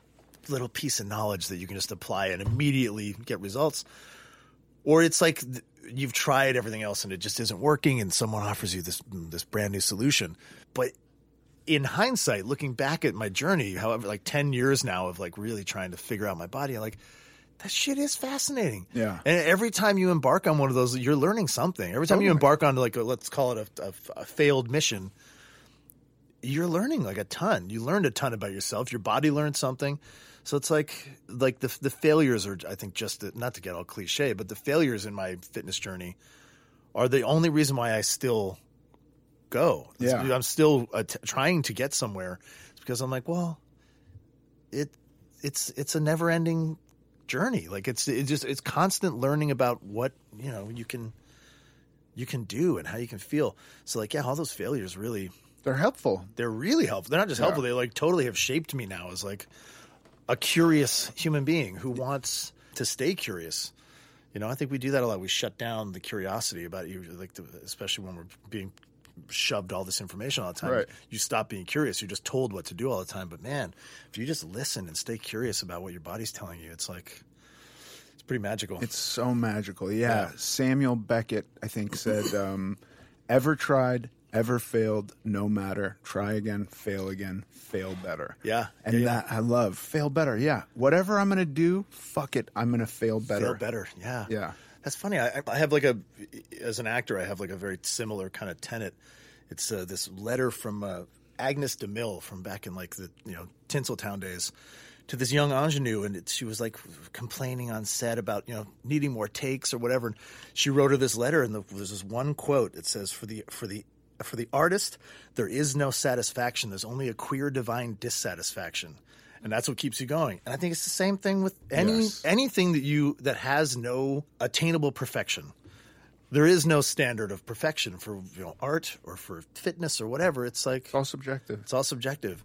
little piece of knowledge that you can just apply and immediately get results. Or it's like th- you've tried everything else and it just isn't working and someone offers you this this brand new solution. But in hindsight, looking back at my journey, however, like ten years now of like really trying to figure out my body, I'm like, that shit is fascinating. Yeah. And every time you embark on one of those, you're learning something. Every time totally. You embark on like, a, let's call it a, a, a failed mission, you're learning like a ton. You learned a ton about yourself. Your body learned something. So it's like, like the, the failures are, I think just to, not to get all cliche, but the failures in my fitness journey are the only reason why I still go. Yeah. I'm still uh, t- trying to get somewhere. It's because I'm like, well, it it's it's a never ending journey. Like it's it just it's constant learning about what, you know, you can you can do and how you can feel. So like, yeah, all those failures really they're helpful. They're really helpful. They're not just helpful. Yeah. They like totally have shaped me now as like a curious human being who wants to stay curious. You know, I think we do that a lot. We shut down the curiosity about you, like the, especially when we're being shoved all this information all the time. Right. You stop being curious. You're just told what to do all the time. But man, if you just listen and stay curious about what your body's telling you, it's like, it's pretty magical. It's so magical. Yeah. yeah. Samuel Beckett, I think, said, um, ever tried, ever failed, no matter. Try again, fail again, fail better. Yeah. And yeah, yeah. that I love. Fail better. Yeah. Whatever I'm going to do, fuck it. I'm going to fail better. Fail better. Yeah. Yeah. That's funny. I, I have like a, as an actor, I have like a very similar kind of tenet. It's uh, this letter from uh, Agnes DeMille from back in like the, you know, Tinseltown days to this young ingenue. And it, she was like complaining on set about, you know, needing more takes or whatever. And she wrote her this letter and the, there's this one quote. It says, for the, for the, for the artist, there is no satisfaction. There's only a queer divine dissatisfaction. And that's what keeps you going. And I think it's the same thing with any yes. anything that you that has no attainable perfection. There is no standard of perfection for, you know, art or for fitness or whatever. It's like it's all subjective. It's all subjective.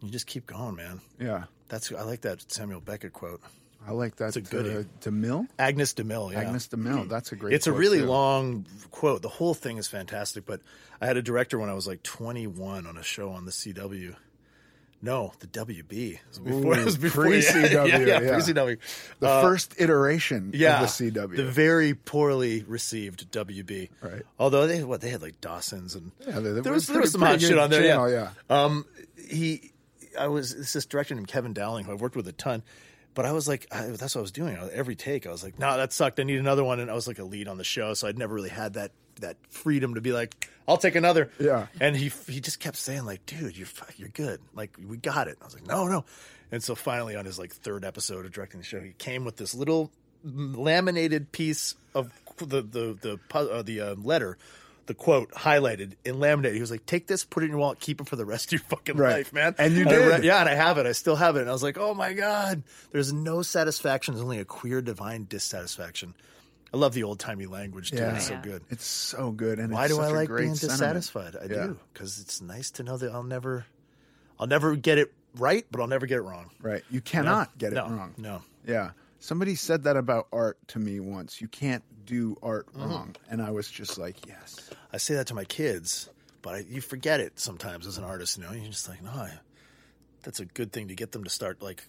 You just keep going, man. Yeah, that's I like that Samuel Beckett quote. I like that. It's a goodie. DeMille? Agnes DeMille, yeah. Agnes DeMille. Mm. That's a great It's quote, a really too. long quote. The whole thing is fantastic. But I had a director when I was like twenty-one on a show on the C W. No, the W B. It was before, Ooh, it was before pre-C W. Yeah, yeah, yeah, yeah. Pre-C W. The uh, first iteration yeah, of the C W. The very poorly received W B. Right. Although they what they had like Dawson's and yeah, they, they there was pretty, there was some hot shit on there. Channel, yeah. yeah. Um, he, I was this is director named Kevin Dowling who I worked with a ton, but I was like I, that's what I was doing every take. I was like, no, nah, that sucked. I need another one, and I was like a lead on the show, so I'd never really had that. that freedom to be like, I'll take another. Yeah. And he he just kept saying like, dude, you're you're good. Like, we got it. And I was like, no, no. And so finally on his like third episode of directing the show, he came with this little laminated piece of the the the uh, the uh, letter, the quote highlighted and laminated. He was like, take this, put it in your wallet, keep it for the rest of your fucking right. life, man. And you and did. Read, yeah, and I have it. I still have it. And I was like, oh my God. There's no satisfaction. There's only a queer divine dissatisfaction. I love the old-timey language, too. Yeah. It's so good. It's so good. And Why it's do such I like being sentiment. dissatisfied? I yeah. do, because it's nice to know that I'll never I'll never get it right, but I'll never get it wrong. Right. You cannot no. get it no. wrong. No. Yeah. Somebody said that about art to me once. You can't do art mm. wrong. And I was just like, yes. I say that to my kids, but I, you forget it sometimes as an artist. You know, you're just like, no, I, that's a good thing to get them to start, like,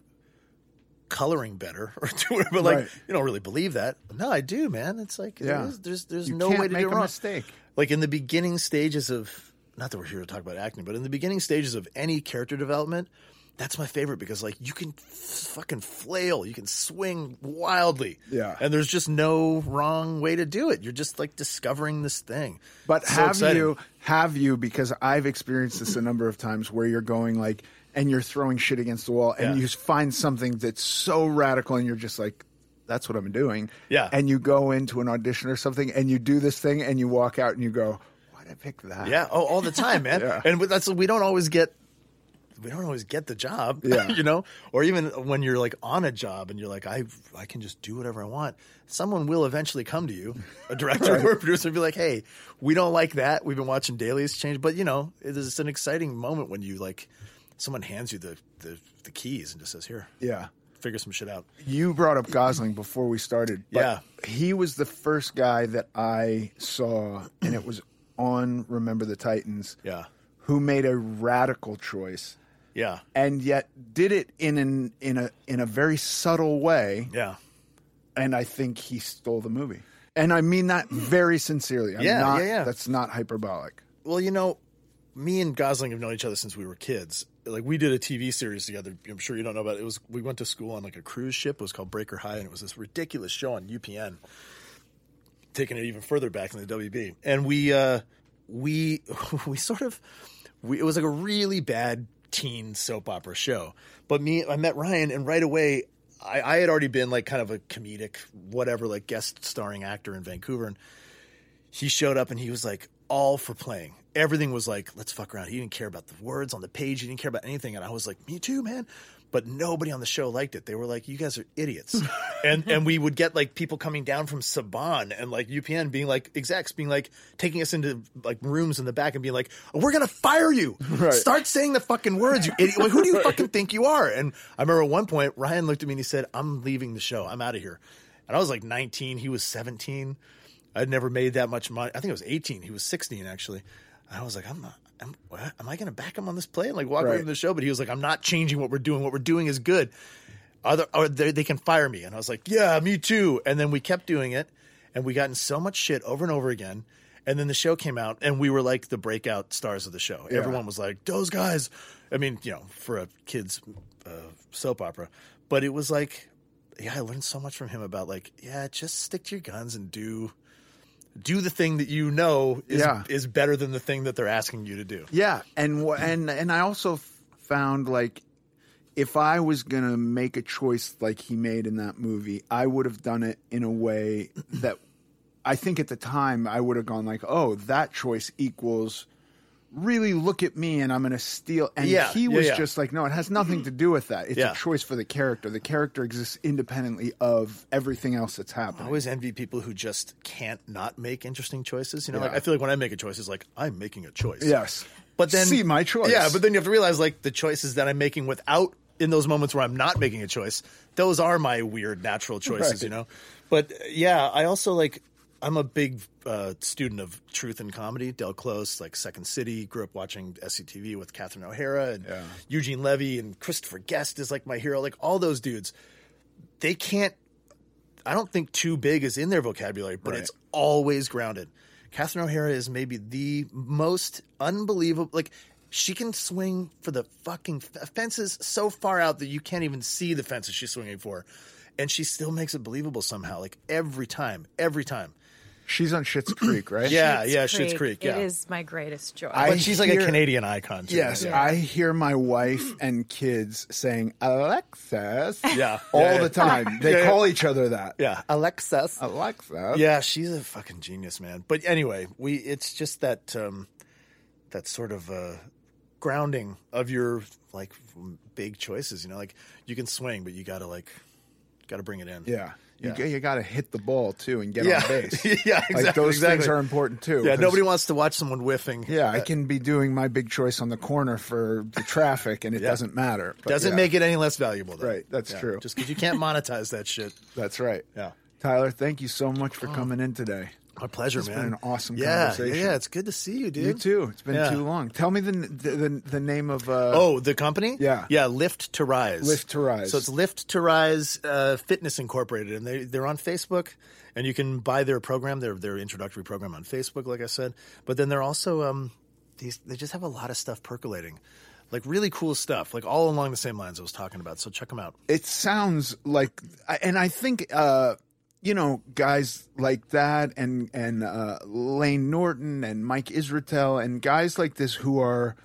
coloring better or do whatever, but like right. you don't really believe that. No, I do, man. It's like yeah. there's there's, there's no way to make do it a wrong. Mistake. Like in the beginning stages of not that we're here to talk about acting, but in the beginning stages of any character development, that's my favorite because like you can fucking flail, you can swing wildly, yeah. and there's just no wrong way to do it. You're just like discovering this thing. But it's have so you have you because I've experienced this a number of times where you're going like. And you're throwing shit against the wall, and yeah. you find something that's so radical, and you're just like, that's what I'm doing. Yeah. And you go into an audition or something, and you do this thing, and you walk out, and you go, why did I pick that? Yeah, oh, all the time, man. yeah. And that's we don't always get we don't always get the job, yeah. you know? Or even when you're, like, on a job, and you're like, I I can just do whatever I want. Someone will eventually come to you, a director right. or a producer, and be like, hey, we don't like that. We've been watching dailies change. But, you know, it's an exciting moment when you, like... Someone hands you the, the, the keys and just says, here. Yeah. Figure some shit out. You brought up Gosling before we started. But yeah. He was the first guy that I saw, and it was on Remember the Titans. Yeah. Who made a radical choice. Yeah. And yet did it in an, in a in a very subtle way. Yeah. And I think he stole the movie. And I mean that very sincerely. I'm yeah, not, yeah, yeah. That's not hyperbolic. Well, you know, me and Gosling have known each other since we were kids. Like, we did a T V series together. I'm sure you don't know about it. It was, we went to school on, like, a cruise ship. It was called Breaker High, and it was this ridiculous show on U P N, taking it even further back in the W B. And we uh, we we sort of we, – it was, like, a really bad teen soap opera show. But me – I met Ryan, and right away I, I had already been, like, kind of a comedic whatever, like, guest starring actor in Vancouver. And he showed up, and he was, like, all for playing. Everything was like, let's fuck around. He didn't care about the words on the page. He didn't care about anything. And I was like, me too, man. But nobody on the show liked it. They were like, you guys are idiots. and and we would get like people coming down from Saban and like U P N being like execs being like taking us into like rooms in the back and being like, oh, we're going to fire you. Right. Start saying the fucking words. You idiot. Like, who do you right. fucking think you are? And I remember at one point, Ryan looked at me and he said, I'm leaving the show. I'm out of here. And I was like nineteen. He was seventeen. I'd never made that much money. I think I was eighteen. He was sixteen, actually. And I was like, I'm not, I'm, what? Am I going to back him on this play and like walk right. away from the show? But he was like, I'm not changing what we're doing. What we're doing is good. Other, or they, they can fire me. And I was like, yeah, me too. And then we kept doing it. And we got in so much shit over and over again. And then the show came out. And we were like the breakout stars of the show. Yeah. Everyone was like, those guys. I mean, you know, for a kid's uh, soap opera. But it was like, yeah, I learned so much from him about like, yeah, just stick to your guns and do... Do the thing that you know is yeah. is better than the thing that they're asking you to do. Yeah, and and and I also found like if I was gonna make a choice like he made in that movie, I would have done it in a way that I think at the time I would have gone like, oh, that choice equals really look at me and I'm gonna steal. And yeah, he was yeah, yeah. just like, no, it has nothing to do with that. It's yeah. a choice for the character. The character exists independently of everything else that's happening. I always envy people who just can't not make interesting choices. You know, yeah. like I feel like when I make a choice, it's like I'm making a choice. Yes, but then see my choice. Yeah, but then you have to realize like the choices that I'm making without in those moments where I'm not making a choice, those are my weird natural choices, right. you know? But yeah, I also like, I'm a big uh, student of truth and comedy. Del Close, like Second City, grew up watching S C T V with Catherine O'Hara and yeah. Eugene Levy and Christopher Guest is like my hero. Like all those dudes, they can't, I don't think too big is in their vocabulary, but right. it's always grounded. Catherine O'Hara is maybe the most unbelievable, like she can swing for the fucking fences so far out that you can't even see the fences she's swinging for. And she still makes it believable somehow, like every time, every time. She's on Schitt's Creek, right? Yeah, Schitt's yeah, Creek. Schitt's Creek, yeah. It is my greatest joy. I but she's hear, like a Canadian icon. Too, yes, yeah. I hear my wife and kids saying, Alexis, yeah. all yeah, yeah. the time. They yeah, call yeah. each other that. Yeah, Alexis. Alexis. Yeah, she's a fucking genius, man. But anyway, we it's just that, um, that sort of uh, grounding of your, like, big choices, you know? Like, you can swing, but you gotta, like, gotta bring it in. Yeah. You, yeah. you got to hit the ball, too, and get yeah. on base. yeah, exactly. Like those exactly. things are important, too. Yeah, nobody wants to watch someone whiffing. Yeah, that. I can be doing my big choice on the corner for the traffic, and it yeah. doesn't matter. Doesn't yeah. make it any less valuable, though. Right, that's yeah. true. Just because you can't monetize that shit. That's right. Yeah. Tyler, thank you so much for oh. coming in today. My pleasure, it's man. It's been an awesome yeah, conversation. Yeah, it's good to see you, dude. You too. It's been yeah. too long. Tell me the the, the, the name of... Uh, oh, the company? Yeah. Yeah, Lift to Rise. Lift to Rise. So it's Lift to Rise uh, Fitness Incorporated, and they, they're on Facebook, and you can buy their program, their their introductory program on Facebook, like I said. But then they're also... Um, these they just have a lot of stuff percolating. Like really cool stuff, like all along the same lines I was talking about. So check them out. It sounds like... And I think... Uh, You know, guys like that and and uh, Lane Norton and Mike Isratel and guys like this who are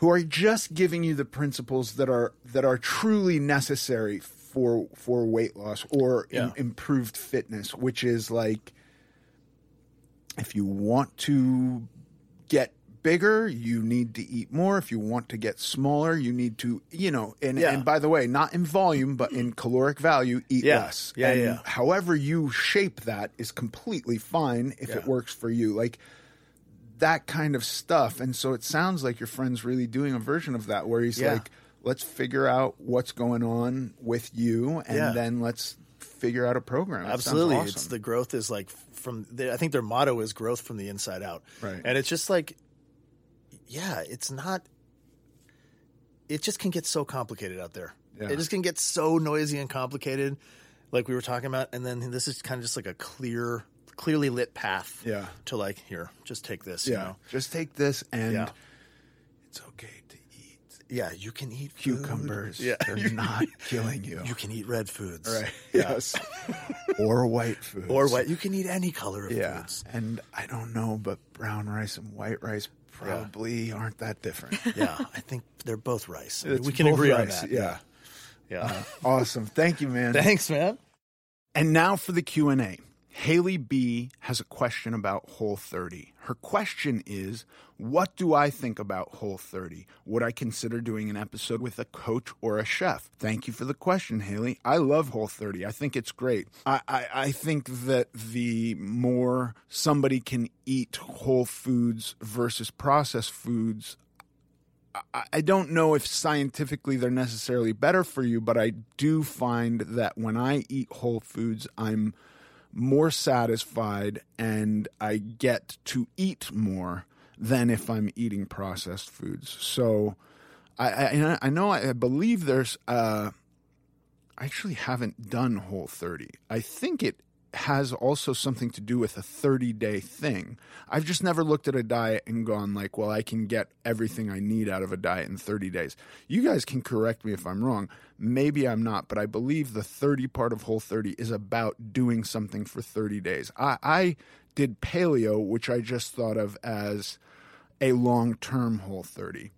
who are just giving you the principles that are that are truly necessary for for weight loss or yeah. in, improved fitness, which is like if you want to get bigger, you need to eat more. If you want to get smaller, you need to, you know, and, yeah. and by the way, not in volume, but in caloric value, eat yeah. less. Yeah, and yeah. however you shape that is completely fine if yeah. it works for you. Like that kind of stuff. And so it sounds like your friend's really doing a version of that where he's yeah. like, let's figure out what's going on with you and yeah. then let's figure out a program. It Absolutely. Awesome. It's the growth is like from, the, I think their motto is growth from the inside out. Right. And it's just like, yeah, it's not – it just can get so complicated out there. Yeah. It just can get so noisy and complicated like we were talking about. And then this is kind of just like a clear, clearly lit path yeah. to like, here, just take this. Yeah, you know? Just take this and yeah. it's okay to eat. Yeah, you can eat cucumbers. Food. Yeah. They're not killing you. You can eat red foods. Right. Yeah. Yes. Or white foods. Or white. You can eat any color of yeah. foods. And I don't know, but brown rice and white rice – probably yeah. aren't that different. Yeah, I think they're both rice. I mean, we can agree rice. On that. Yeah. Yeah. Uh, awesome. Thank you, man. Thanks, man. And now for the Q and A. Haley B. has a question about Whole thirty. Her question is, what do I think about Whole thirty? Would I consider doing an episode with a coach or a chef? Thank you for the question, Haley. I love Whole thirty. I think it's great. I, I, I think that the more somebody can eat whole foods versus processed foods, I, I don't know if scientifically they're necessarily better for you, but I do find that when I eat whole foods, I'm more satisfied and I get to eat more than if I'm eating processed foods. So I, I, I know, I believe there's, uh, I actually haven't done Whole thirty. I think it has also something to do with a thirty day thing. I've just never looked at a diet and gone like, well, I can get everything I need out of a diet in thirty days. You guys can correct me if I'm wrong. Maybe I'm not, but I believe the thirty part of Whole thirty is about doing something for thirty days. I, I did paleo, which I just thought of as a long-term Whole thirty.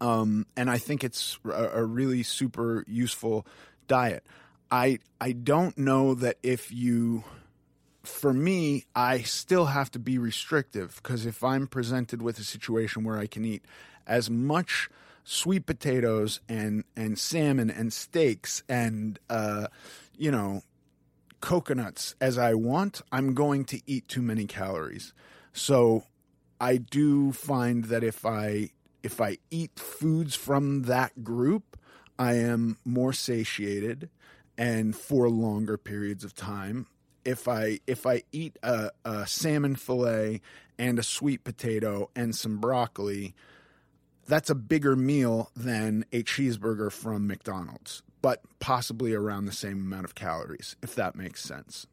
Um, and I think it's a, a really super useful diet. I I don't know that if you – for me, I still have to be restrictive because if I'm presented with a situation where I can eat as much sweet potatoes and, and salmon and steaks and, uh, you know, coconuts as I want, I'm going to eat too many calories. So I do find that if I if I eat foods from that group, I am more satiated and for longer periods of time. If I if I eat a, a salmon fillet and a sweet potato and some broccoli, that's a bigger meal than a cheeseburger from McDonald's, but possibly around the same amount of calories, if that makes sense.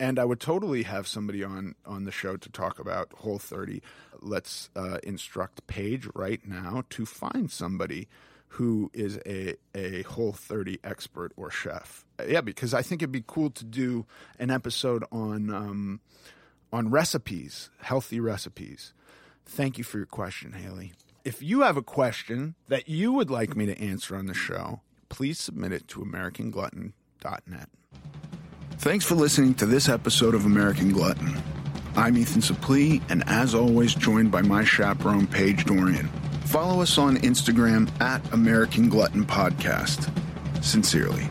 And I would totally have somebody on, on the show to talk about Whole thirty. Let's uh, instruct Paige right now to find somebody who is a, a Whole thirty expert or chef. Yeah, because I think it'd be cool to do an episode on um, on recipes, healthy recipes. Thank you for your question, Haley. If you have a question that you would like me to answer on the show, please submit it to American Glutton dot net. Thanks for listening to this episode of American Glutton. I'm Ethan Suplee, and as always, joined by my chaperone, Paige Dorian. Follow us on Instagram at American Glutton Podcast. Sincerely.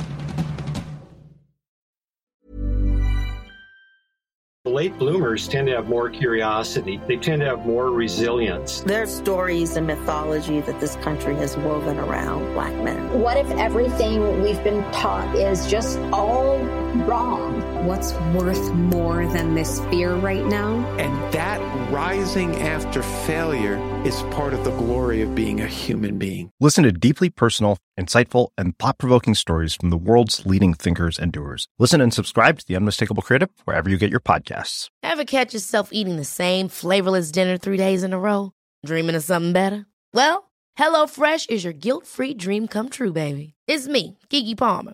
Late bloomers tend to have more curiosity. They tend to have more resilience. There are stories and mythology that this country has woven around Black men. What if everything we've been taught is just all wrong? What's worth more than this fear right now? And that rising after failure is part of the glory of being a human being. Listen to deeply personal, insightful, and thought-provoking stories from the world's leading thinkers and doers. Listen and subscribe to The Unmistakable Creative wherever you get your podcasts. Ever catch yourself eating the same flavorless dinner three days in a row? Dreaming of something better? Well, HelloFresh is your guilt-free dream come true, baby. It's me, Keke Palmer.